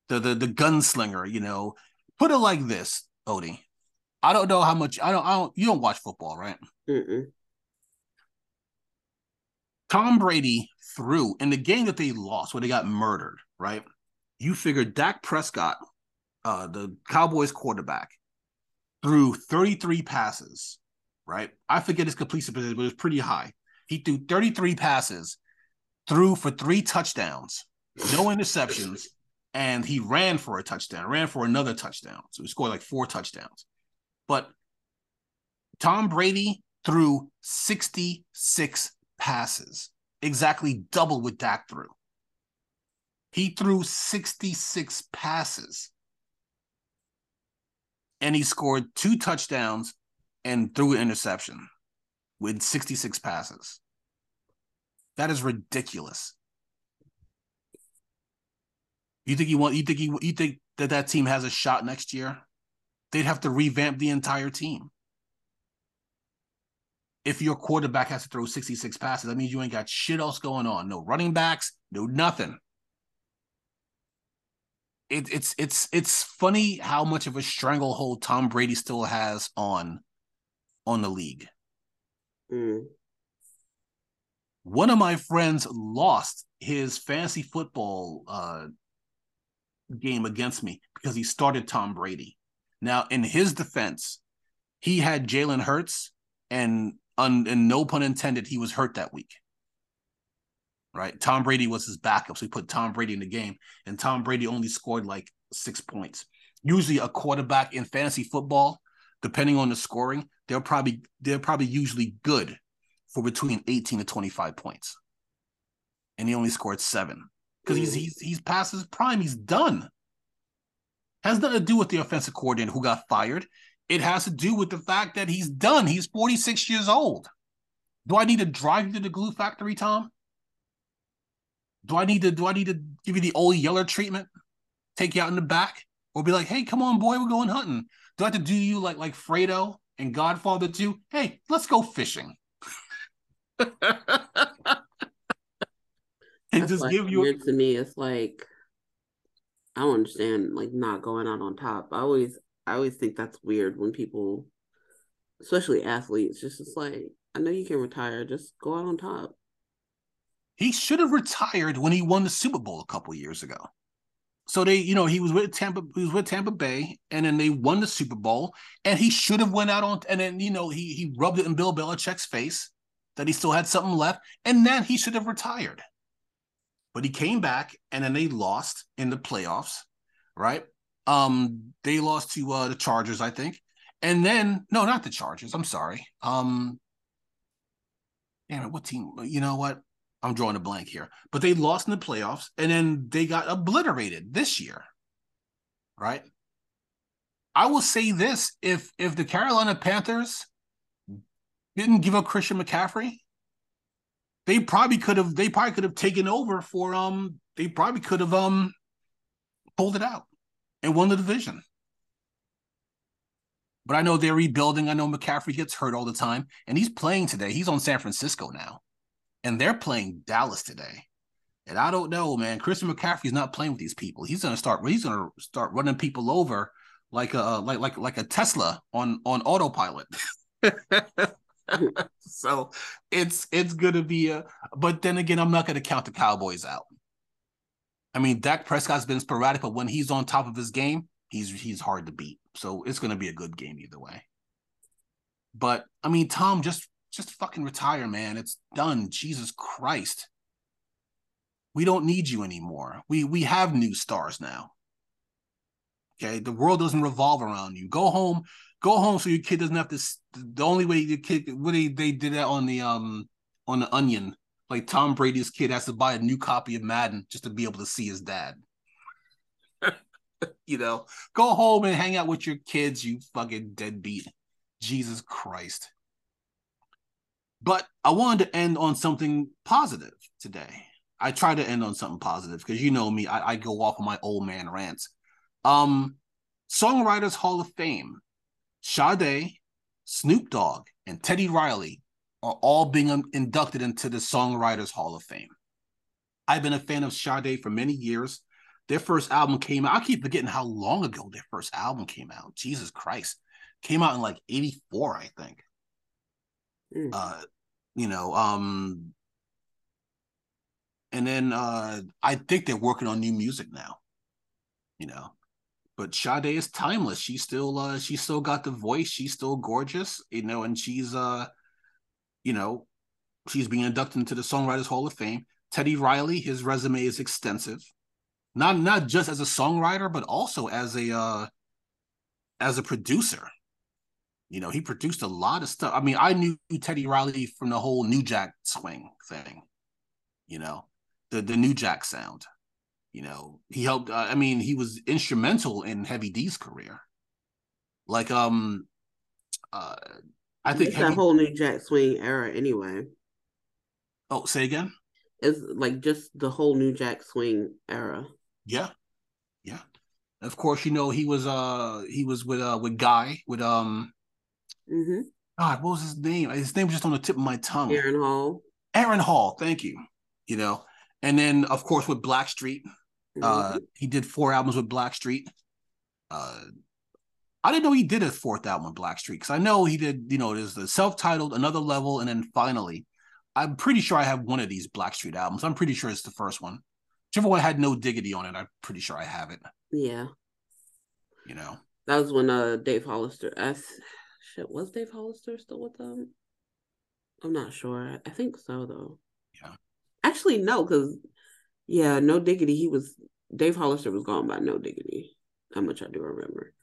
the the the gunslinger. You know, put it like this, Odie. I don't know how much I don't. I don't. You don't watch football, right? Mm-mm. Tom Brady threw in the game that they lost, where they got murdered, right? You figured Dak Prescott, uh, the Cowboys quarterback, threw thirty-three passes, right? I forget his completion percentage, but it was pretty high. He threw thirty-three passes threw for three touchdowns, no interceptions, and he ran for a touchdown, ran for another touchdown. So he scored like four touchdowns. But Tom Brady threw sixty-six passes, exactly double what Dak threw. He threw sixty-six passes, and he scored two touchdowns and threw an interception with sixty-six passes. That is ridiculous. You think you want? You think you, you think that that team has a shot next year? They'd have to revamp the entire team. If your quarterback has to throw sixty-six passes, that means you ain't got shit else going on. No running backs, no nothing. It, it's it's it's funny how much of a stranglehold Tom Brady still has on on the league. Mm. One of my friends lost his fantasy football uh, game against me because he started Tom Brady. Now, in his defense, he had Jalen Hurts, and, un, and no pun intended, he was hurt that week. Right? Tom Brady was his backup, so he put Tom Brady in the game, and Tom Brady only scored like six points. Usually a quarterback in fantasy football, depending on the scoring, they're probably they're probably usually good for between eighteen to twenty-five points. And he only scored seven. Because he's, he's, he's past his prime. He's done. Has nothing to do with the offensive coordinator who got fired. It has to do with the fact that he's done. He's forty-six years old. Do I need to drive you to the glue factory, Tom? Do I need to do I need to give you the old Yeller treatment? Take you out in the back? Or be like, hey, come on, boy, we're going hunting. Do I have to do you like, like Fredo and Godfather two? Hey, let's go fishing. And that's just like give you a- to me. It's like I don't understand, like not going out on top. I always I always think that's weird when people, especially athletes, just it's like, I know you can retire, just go out on top. He should have retired when he won the Super Bowl a couple years ago. So they, you know, he was with Tampa, he was with Tampa Bay, and then they won the Super Bowl, and he should have went out on, and then, you know, he he rubbed it in Bill Belichick's face that he still had something left, and then he should have retired. But he came back, and then they lost in the playoffs, right? Um, they lost to uh, the Chargers, I think. And then, no, not the Chargers. I'm sorry. Um, damn it, what team? You know what? I'm drawing a blank here. But they lost in the playoffs, and then they got obliterated this year, right? I will say this. If, if the Carolina Panthers didn't give up Christian McCaffrey, They probably could have. They probably could have taken over for. Um, they probably could have um, pulled it out and won the division. But I know they're rebuilding. I know McCaffrey gets hurt all the time, and he's playing today. He's on San Francisco now, and they're playing Dallas today. And I don't know, man. Christian McCaffrey's not playing with these people. He's gonna start. He's gonna start running people over like a like like like a Tesla on on autopilot. So it's it's gonna be a, but then again, I'm not gonna count the Cowboys out. I mean, Dak Prescott's been sporadic, but when he's on top of his game, he's he's hard to beat. So it's gonna be a good game either way. But I mean, Tom, just just fucking retire, man. It's done. Jesus Christ, we don't need you anymore. We we have new stars now. Okay, the world doesn't revolve around you. Go home. Go home so your kid doesn't have to. The only way your kid, what they, they did that on the um on the Onion, like Tom Brady's kid has to buy a new copy of Madden just to be able to see his dad. You know, go home and hang out with your kids, you fucking deadbeat. Jesus Christ. But I wanted to end on something positive today. I try to end on something positive because you know me, I, I go off on my old man rants. Um, Songwriters Hall of Fame. Sade, Snoop Dogg, and Teddy Riley are all being inducted into the Songwriters Hall of Fame. I've been a fan of Sade for many years. Their first album came out. I keep forgetting how long ago their first album came out. Jesus Christ. Came out in like eighty-four, I think. Mm. Uh, you know, um, and then uh, I think they're working on new music now, you know. But Sade is timeless. She still, uh, she still got the voice. She's still gorgeous, you know. And she's, uh, you know, she's being inducted into the Songwriters Hall of Fame. Teddy Riley, his resume is extensive, not not just as a songwriter, but also as a uh, as a producer. You know, he produced a lot of stuff. I mean, I knew Teddy Riley from the whole New Jack swing thing. You know, the the New Jack sound. You know, he helped. Uh, I mean, he was instrumental in Heavy D's career. Like, um, uh, I think it's Heavy... that whole New Jack swing era, anyway. Oh, say again. It's like just the whole New Jack swing era. Yeah, yeah. Of course, you know he was. Uh, he was with uh with Guy with um. Mm-hmm. God, what was his name? His name was just on the tip of my tongue. Aaron Hall. Aaron Hall. Thank you. You know, and then of course with Blackstreet, mm-hmm. uh, he did four albums with Blackstreet. Uh, I didn't know he did a fourth album with Blackstreet because I know he did. You know, there's the self-titled, Another Level, and then Finally. I'm pretty sure I have one of these Blackstreet albums. I'm pretty sure it's the first one. Whichever one had No Diggity on it, I'm pretty sure I have it. Yeah. You know. That was when uh, Dave Hollister. I th- Shit, was Dave Hollister still with them? I'm not sure. I think so, though. Yeah. Actually, no, because, yeah, No Diggity, he was, Dave Hollister was gone by No Diggity. How much I do remember.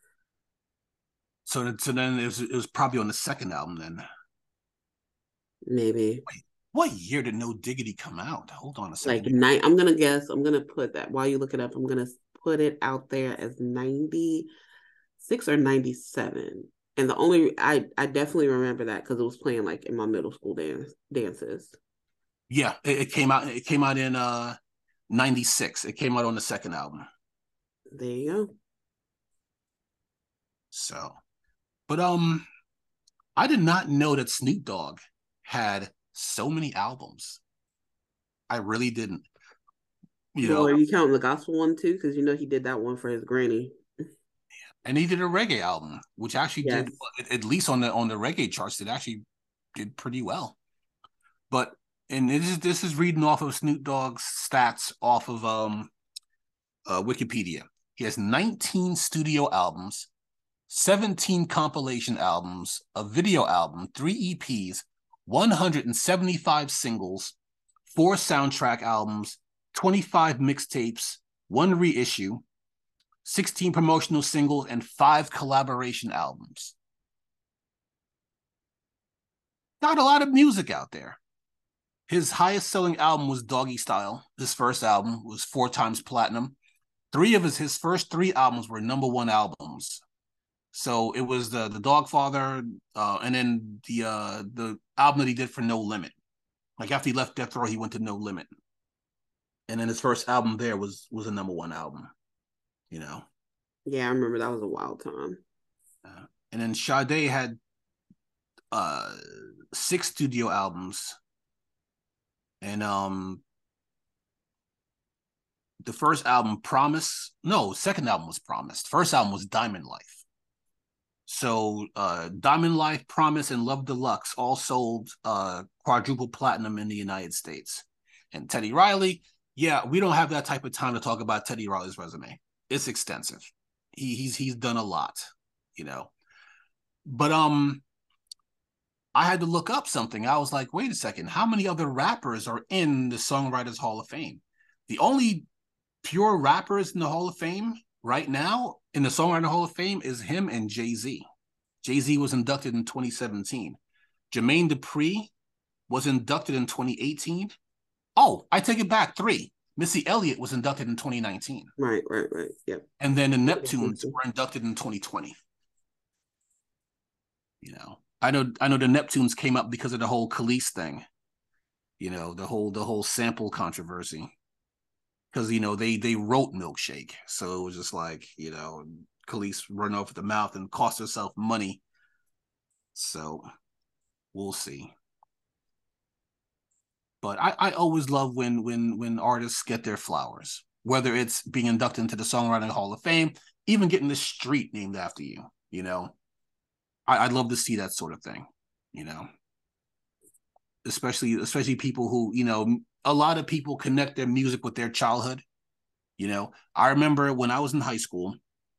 So, so then it was, it was probably on the second album then. Maybe. Wait. What year did No Diggity come out? Hold on a second. Like nine, I'm gonna guess. I'm gonna put that while you look it up. I'm gonna put it out there as ninety-six or ninety-seven. And the only I I definitely remember that because it was playing like in my middle school dance dances. Yeah, it, it came out. It came out in uh ninety-six. It came out on the second album. There you go. So, but um, I did not know that Snoop Dogg had so many albums. I really didn't. You well, know, are you counting the gospel one too? Because you know he did that one for his granny. And he did a reggae album, which actually yes. did at least on the on the reggae charts. It actually did pretty well. But and this is this is reading off of Snoop Dogg's stats off of um uh, Wikipedia. He has nineteen studio albums, seventeen compilation albums, a video album, three E Ps. one hundred seventy-five singles, four soundtrack albums, twenty-five mixtapes, one reissue, sixteen promotional singles, and five collaboration albums. Not a lot of music out there. His highest selling album was Doggy Style. His first album was four times platinum. Three of his, his first three albums were number one albums. So it was the the Dogfather, uh, and then the uh, the album that he did for No Limit. Like after he left Death Row, he went to No Limit, and then his first album there was was a number one album. You know. Yeah, I remember that was a wild time. Uh, and then Sade had uh, six studio albums, and um, the first album Promise. No, second album was Promised. First album was Diamond Life. So uh, Diamond Life, Promise, and Love Deluxe all sold uh, quadruple platinum in the United States. And Teddy Riley, yeah, we don't have that type of time to talk about Teddy Riley's resume. It's extensive. He he's he's done a lot, you know. But um, I had to look up something. I was like, wait a second, how many other rappers are in the Songwriters Hall of Fame? The only pure rappers in the Hall of Fame right now in the Songwriter Hall of Fame is him and Jay-Z. Jay-Z was inducted in twenty seventeen. Jermaine Dupri was inducted in twenty eighteen. Oh, I take it back, three. Missy Elliott was inducted in twenty nineteen. Right, right, right, yeah. And then the Neptunes were inducted in twenty twenty. You know, I know I know the Neptunes came up because of the whole Khalees thing. You know, the whole the whole sample controversy. Because, you know, they they wrote Milkshake. So it was just like, you know, Khalees run off at the mouth and cost herself money. So we'll see. But I, I always love when when when artists get their flowers, whether it's being inducted into the Songwriting Hall of Fame, even getting the street named after you, you know. I, I'd love to see that sort of thing, you know. Especially especially people who, you know, a lot of people connect their music with their childhood. You know, I remember when I was in high school,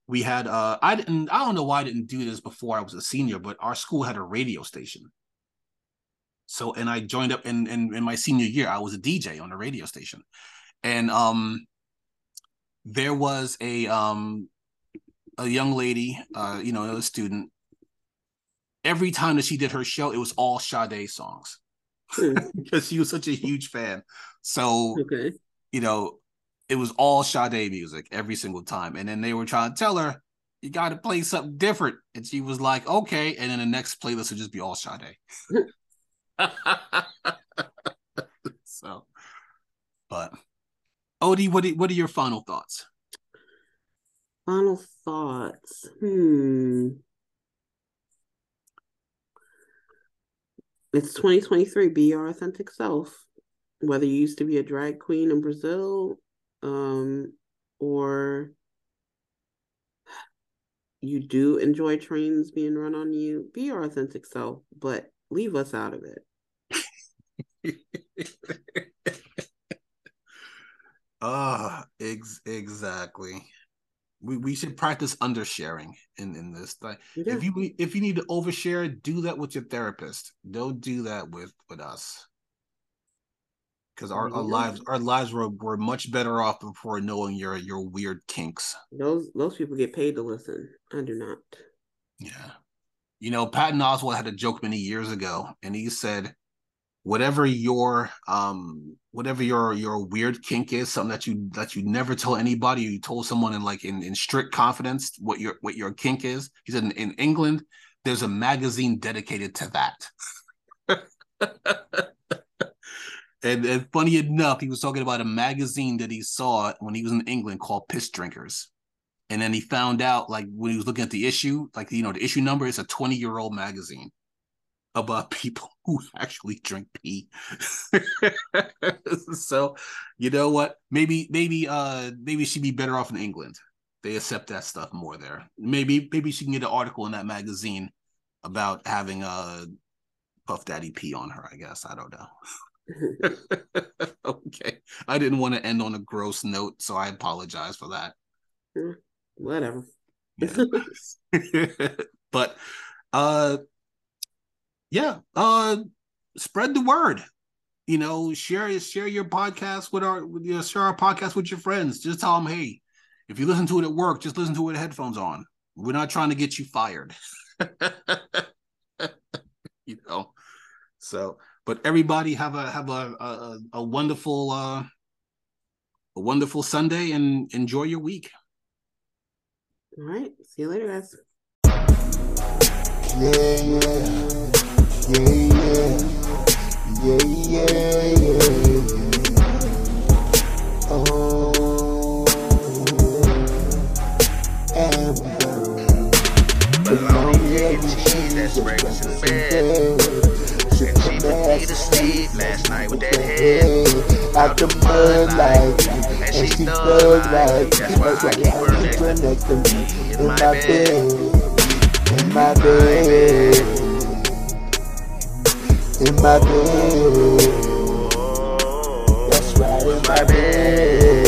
we had, uh, I didn't, I don't know why I didn't do this before I was a senior, but our school had a radio station. So, and I joined up in, in, in my senior year, I was a D J on a radio station. And um, there was a, um, a young lady, uh, you know, a student. Every time that she did her show, it was all Sade songs because she was such a huge fan. So, okay. you know, it was all Sade music every single time. And then they were trying to tell her, you got to play something different. And she was like, okay. And then the next playlist would just be all Sade. So, but Odie, what are, what are your final thoughts? Final thoughts. Hmm. It's twenty twenty-three. Be your authentic self. Whether you used to be a drag queen in Brazil, um, or you do enjoy trains being run on you, be your authentic self, but leave us out of it. Ah, uh, ex- exactly. We we should practice undersharing in, in this thing. Yeah. If you if you need to overshare, do that with your therapist. Don't do that with, with us. Because our, our lives our lives were, were much better off before knowing your your weird kinks. Those those people get paid to listen. I do not. Yeah. You know, Patton Oswalt had a joke many years ago, and he said, whatever your um whatever your your weird kink is, something that you that you never tell anybody, you told someone in like in, in strict confidence what your what your kink is. He said in, in England, there's a magazine dedicated to that. And, and funny enough, he was talking about a magazine that he saw when he was in England called Piss Drinkers. And then he found out, like, when he was looking at the issue, like, you know, the issue number is a twenty-year-old magazine about people who actually drink pee. So, you know what? Maybe, maybe, uh, maybe she'd be better off in England. They accept that stuff more there. Maybe, maybe she can get an article in that magazine about having a Puff Daddy pee on her, I guess. I don't know. Okay, I didn't want to end on a gross note, so I apologize for that. Whatever. Yeah. But uh yeah uh spread the word, you know, share share your podcast with our you know, share our podcast with your friends. Just tell them, hey, if you listen to it at work, just listen to it with headphones on. We're not trying to get you fired. You know, so but everybody have a have a a, a wonderful uh, a wonderful Sunday and enjoy your week. All right, see you later, guys. Yeah, yeah, yeah, yeah, yeah, yeah, yeah. Oh, belong here with cheese that's breakfast in bed. She put me to sleep last night with that head out the mud like, and she thug like. That's why I keep her next to me in my bed, in my bed, in my bed. That's right, in my bed.